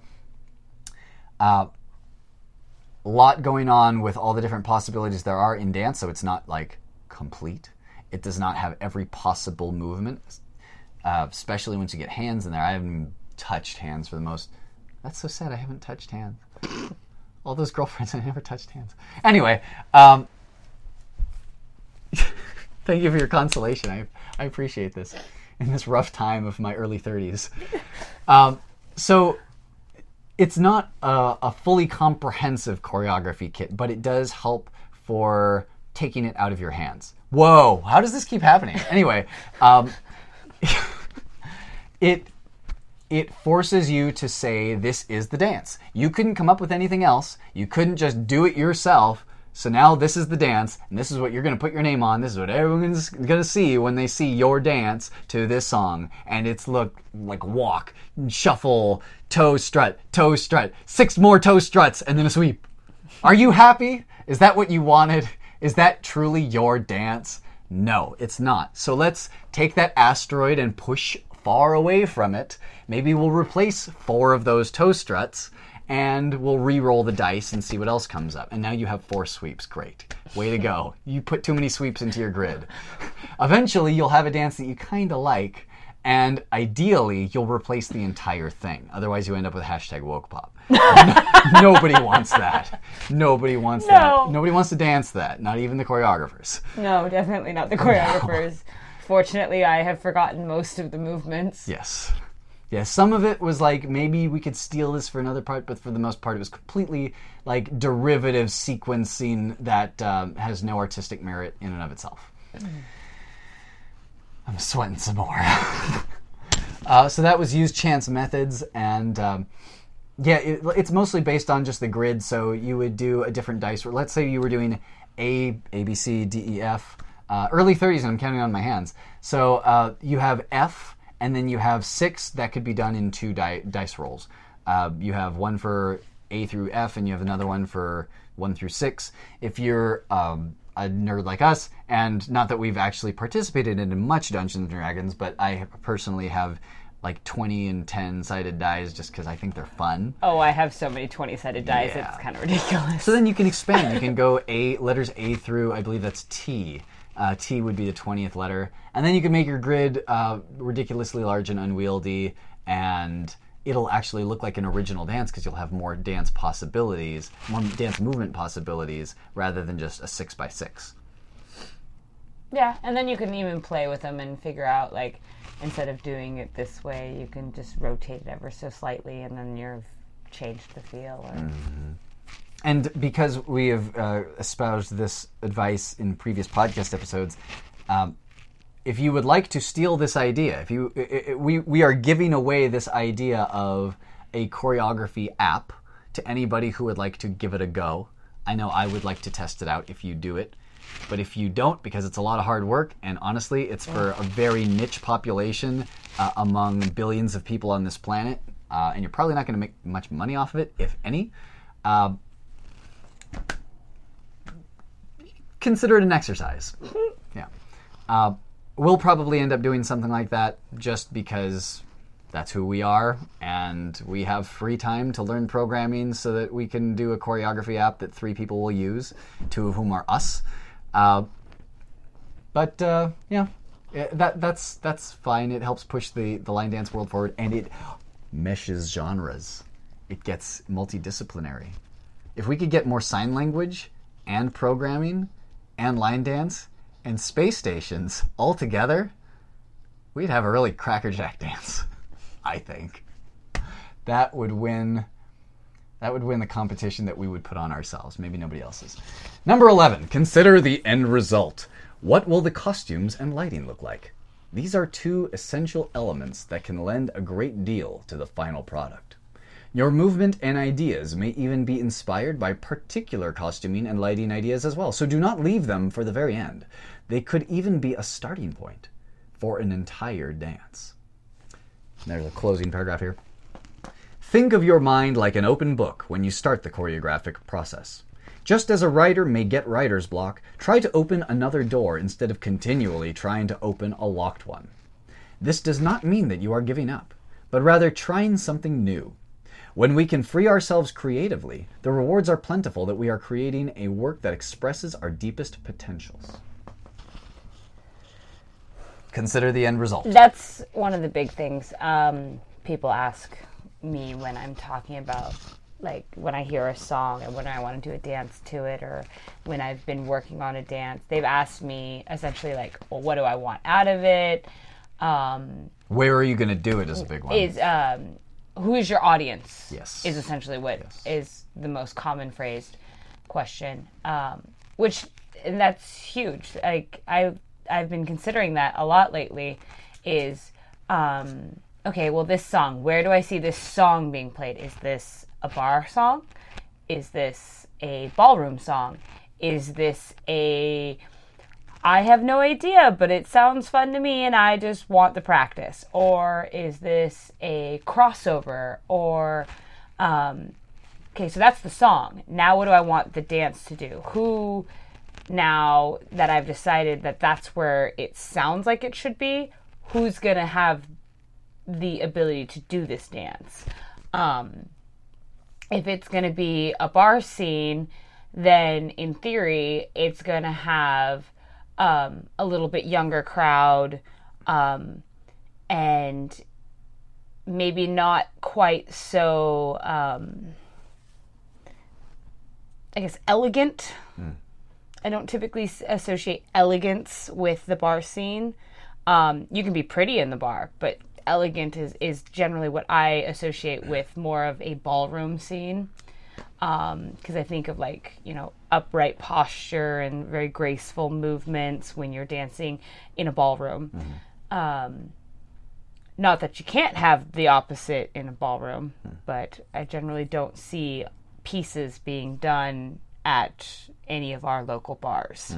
A lot going on with all the different possibilities there are in dance, so it's not like complete. It does not have every possible movement, especially once you get hands in there. I haven't touched hands for the most. That's so sad. I haven't touched hands. All those girlfriends, I never touched hands. Anyway, thank you for your consolation. I appreciate this in this rough time of my early 30s. So it's not a fully comprehensive choreography kit, but it does help for taking it out of your hands. Whoa, how does this keep happening? Anyway, It forces you to say, this is the dance. You couldn't come up with anything else. You couldn't just do it yourself. So now this is the dance, and this is what you're going to put your name on. This is what everyone's going to see when they see your dance to this song. And it's look like walk, shuffle, toe strut, 6 more toe struts, and then a sweep. Are you happy? Is that what you wanted? Is that truly your dance? No, it's not. So let's take that asteroid and push far away from it. Maybe we'll replace 4 of those toe struts and we'll re-roll the dice and see what else comes up. And now you have 4 sweeps. Great. Way to go. You put too many sweeps into your grid. Eventually, you'll have a dance that you kind of like, and ideally, you'll replace the entire thing. Otherwise, you end up with #WokePop. Nobody wants that. Nobody wants that. Nobody wants to dance that. Not even the choreographers. No, definitely not the choreographers. No. Fortunately, I have forgotten most of the movements. Yes. Yeah, some of it was like, maybe we could steal this for another part, but for the most part, it was completely like derivative sequencing that has no artistic merit in and of itself. I'm sweating some more. So that was used chance methods, and it's mostly based on just the grid, so you would do a different dice. Let's say you were doing A, B, C, D, E, F. Early 30s, and I'm counting on my hands. So you have F, and then you have 6 that could be done in 2 dice rolls. You have one for A through F, and you have another one for 1 through 6. If you're a nerd like us, and not that we've actually participated in much Dungeons & Dragons, but I personally have like 20 and 10-sided dice just because I think they're fun. Oh, I have so many 20-sided dice, It's kind of ridiculous. So then you can expand. You can go letters A through, I believe that's T. T would be the 20th letter. And then you can make your grid ridiculously large and unwieldy, and it'll actually look like an original dance because you'll have more dance possibilities, more dance movement possibilities, rather than just a 6x6. Yeah, and then you can even play with them and figure out, like, instead of doing it this way, you can just rotate it ever so slightly, and then you've changed the feel. And because we have espoused this advice in previous podcast episodes, if you would like to steal this idea, we are giving away this idea of a choreography app to anybody who would like to give it a go. I know I would like to test it out if you do it, but if you don't, because it's a lot of hard work, and honestly, it's for a very niche population among billions of people on this planet, and you're probably not going to make much money off of it, if any. Consider it an exercise. Yeah. We'll probably end up doing something like that just because that's who we are, and we have free time to learn programming so that we can do a choreography app that 3 people will use, 2 of whom are us. That's fine. It helps push the line dance world forward, and it meshes genres. It gets multidisciplinary. If we could get more sign language and programming and line dance and space stations all together, we'd have a really crackerjack dance, I think. That would win the competition that we would put on ourselves, maybe nobody else's. Number 11, consider the end result. What will the costumes and lighting look like? These are two essential elements that can lend a great deal to the final product. Your movement and ideas may even be inspired by particular costuming and lighting ideas as well, so do not leave them for the very end. They could even be a starting point for an entire dance. There's a closing paragraph here. Think of your mind like an open book when you start the choreographic process. Just as a writer may get writer's block, try to open another door instead of continually trying to open a locked one. This does not mean that you are giving up, but rather trying something new. When we can free ourselves creatively, the rewards are plentiful that we are creating a work that expresses our deepest potentials. Consider the end result. That's one of the big things people ask me when I'm talking about, like, when I hear a song and when I want to do a dance to it, or when I've been working on a dance, they've asked me essentially, like, well, what do I want out of it? Where are you going to do it is a big one. Who is your audience? Yes. Is essentially what is the most common phrased question. And that's huge. Like, I've been considering that a lot lately is, okay, well, this song, where do I see this song being played? Is this a bar song? Is this a ballroom song? Is this a, I have no idea, but it sounds fun to me and I just want the practice? Or is this a crossover? Or, okay, so that's the song. Now what do I want the dance to do? Who, now that I've decided that that's where it sounds like it should be, who's going to have the ability to do this dance? If it's going to be a bar scene, then in theory, it's going to have a little bit younger crowd, and maybe not quite so, I guess, elegant. I don't typically associate elegance with the bar scene. You can be pretty in the bar, but elegant is generally what I associate with more of a ballroom scene, because I think of, like, you know, upright posture and very graceful movements when you're dancing in a ballroom. Mm-hmm. Not that you can't have the opposite in a ballroom, but I generally don't see pieces being done at any of our local bars.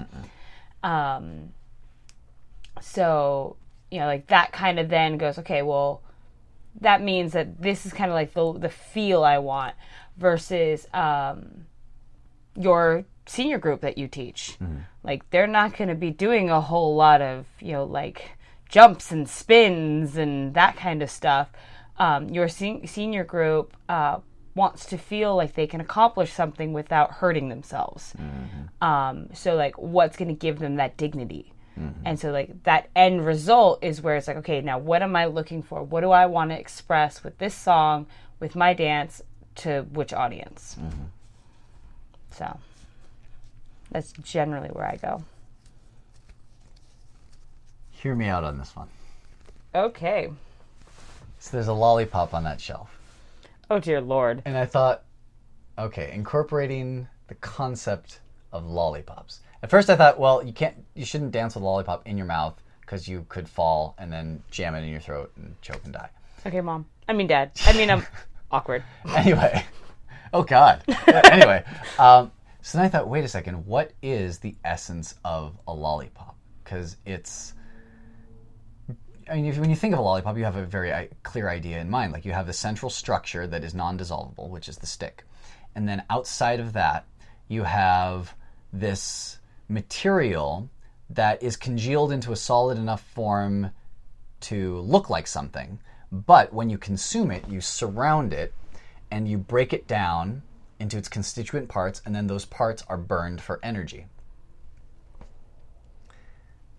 So, you know, like, that kind of then goes, okay, well, that means that this is kind of like the feel I want, versus your senior group that you teach. Like, they're not going to be doing a whole lot of, you know, like, jumps and spins and that kind of stuff. Your senior group wants to feel like they can accomplish something without hurting themselves. So, like, what's going to give them that dignity? And so, like, that end result is where it's like, okay, now what am I looking for? What do I want to express with this song, with my dance, to which audience? So that's generally where I go. Hear me out on this one. Okay. So there's a lollipop on that shelf. Oh, dear Lord. And I thought, okay, incorporating the concept of lollipops. At first I thought, well, you shouldn't dance with a lollipop in your mouth because you could fall and then jam it in your throat and choke and die. Okay, Mom. I mean, Dad. I mean, I'm awkward. Anyway. Oh, God. Anyway. So then I thought, wait a second. What is the essence of a lollipop? Because it's, I mean, when you think of a lollipop, you have a very clear idea in mind. Like, you have the central structure that is non-dissolvable, which is the stick. And then outside of that, you have this material that is congealed into a solid enough form to look like something. But when you consume it, you surround it and you break it down into its constituent parts, and then those parts are burned for energy.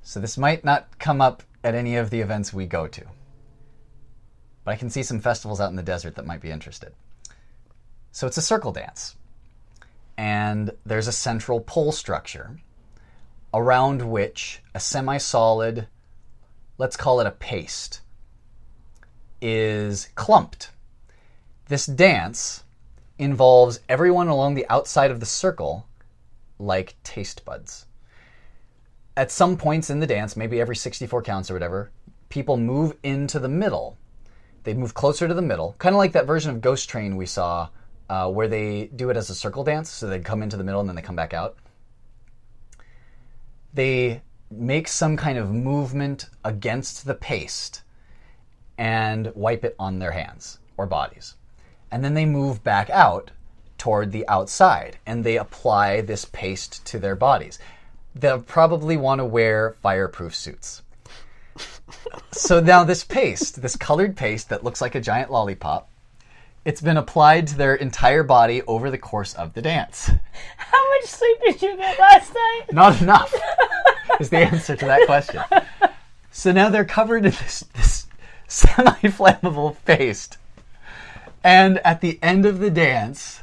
So this might not come up at any of the events we go to, but I can see some festivals out in the desert that might be interested. So it's a circle dance, and there's a central pole structure around which a semi-solid, let's call it a paste, is clumped. This dance involves everyone along the outside of the circle like taste buds. At some points in the dance, maybe every 64 counts or whatever, people move into the middle. They move closer to the middle, kind of like that version of Ghost Train we saw where they do it as a circle dance, so they come into the middle and then they come back out. They make some kind of movement against the paste and wipe it on their hands or bodies. And then they move back out toward the outside, and they apply this paste to their bodies. They'll probably want to wear fireproof suits. So now this paste, this colored paste that looks like a giant lollipop, it's been applied to their entire body over the course of the dance. How much sleep did you get last night? Not enough is the answer to that question. So now they're covered in this semi-flammable paste. And at the end of the dance,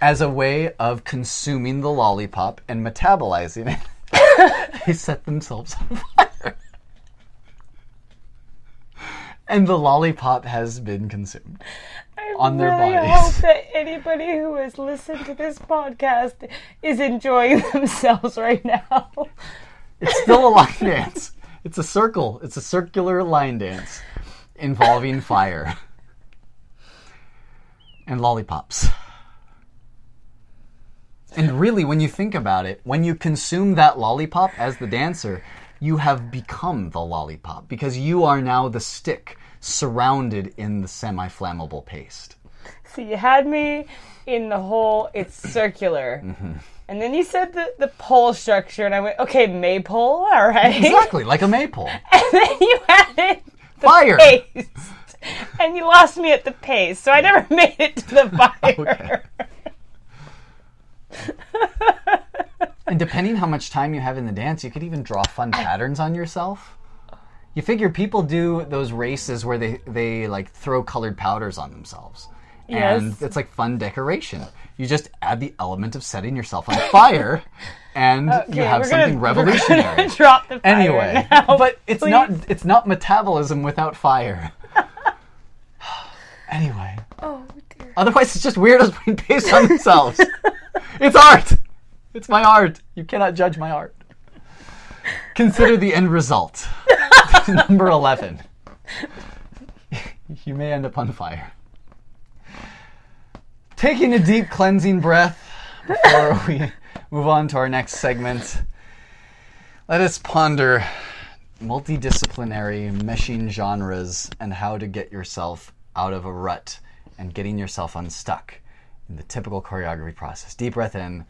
as a way of consuming the lollipop and metabolizing it, they set themselves on fire. And the lollipop has been consumed on their bodies. I hope that anybody who has listened to this podcast is enjoying themselves right now. It's still a line dance. It's a circle. It's a circular line dance involving fire and lollipops. And really, when you think about it, when you consume that lollipop as the dancer, you have become the lollipop because you are now the stick surrounded in the semi-flammable paste. So you had me in the whole, it's circular. Mm-hmm. And then you said the pole structure, and I went, okay, maypole, all right. Exactly, like a maypole. And then you added the fire. Paste. And you lost me at the pace, so I never made it to the fire. And depending how much time you have in the dance, you could even draw fun patterns on yourself. You figure people do those races where they like throw colored powders on themselves. Yes. And it's like fun decoration. You just add the element of setting yourself on fire, and okay, you have something revolutionary. We're gonna drop the fire anyway, now, but it's not metabolism without fire. Anyway. Oh, dear. Otherwise, it's just weirdos putting paste on themselves. It's art. It's my art. You cannot judge my art. Consider the end result. Number 11. You may end up on fire. Taking a deep cleansing breath before we move on to our next segment, let us ponder multidisciplinary meshing genres and how to get yourself out of a rut and getting yourself unstuck in the typical choreography process. Deep breath in.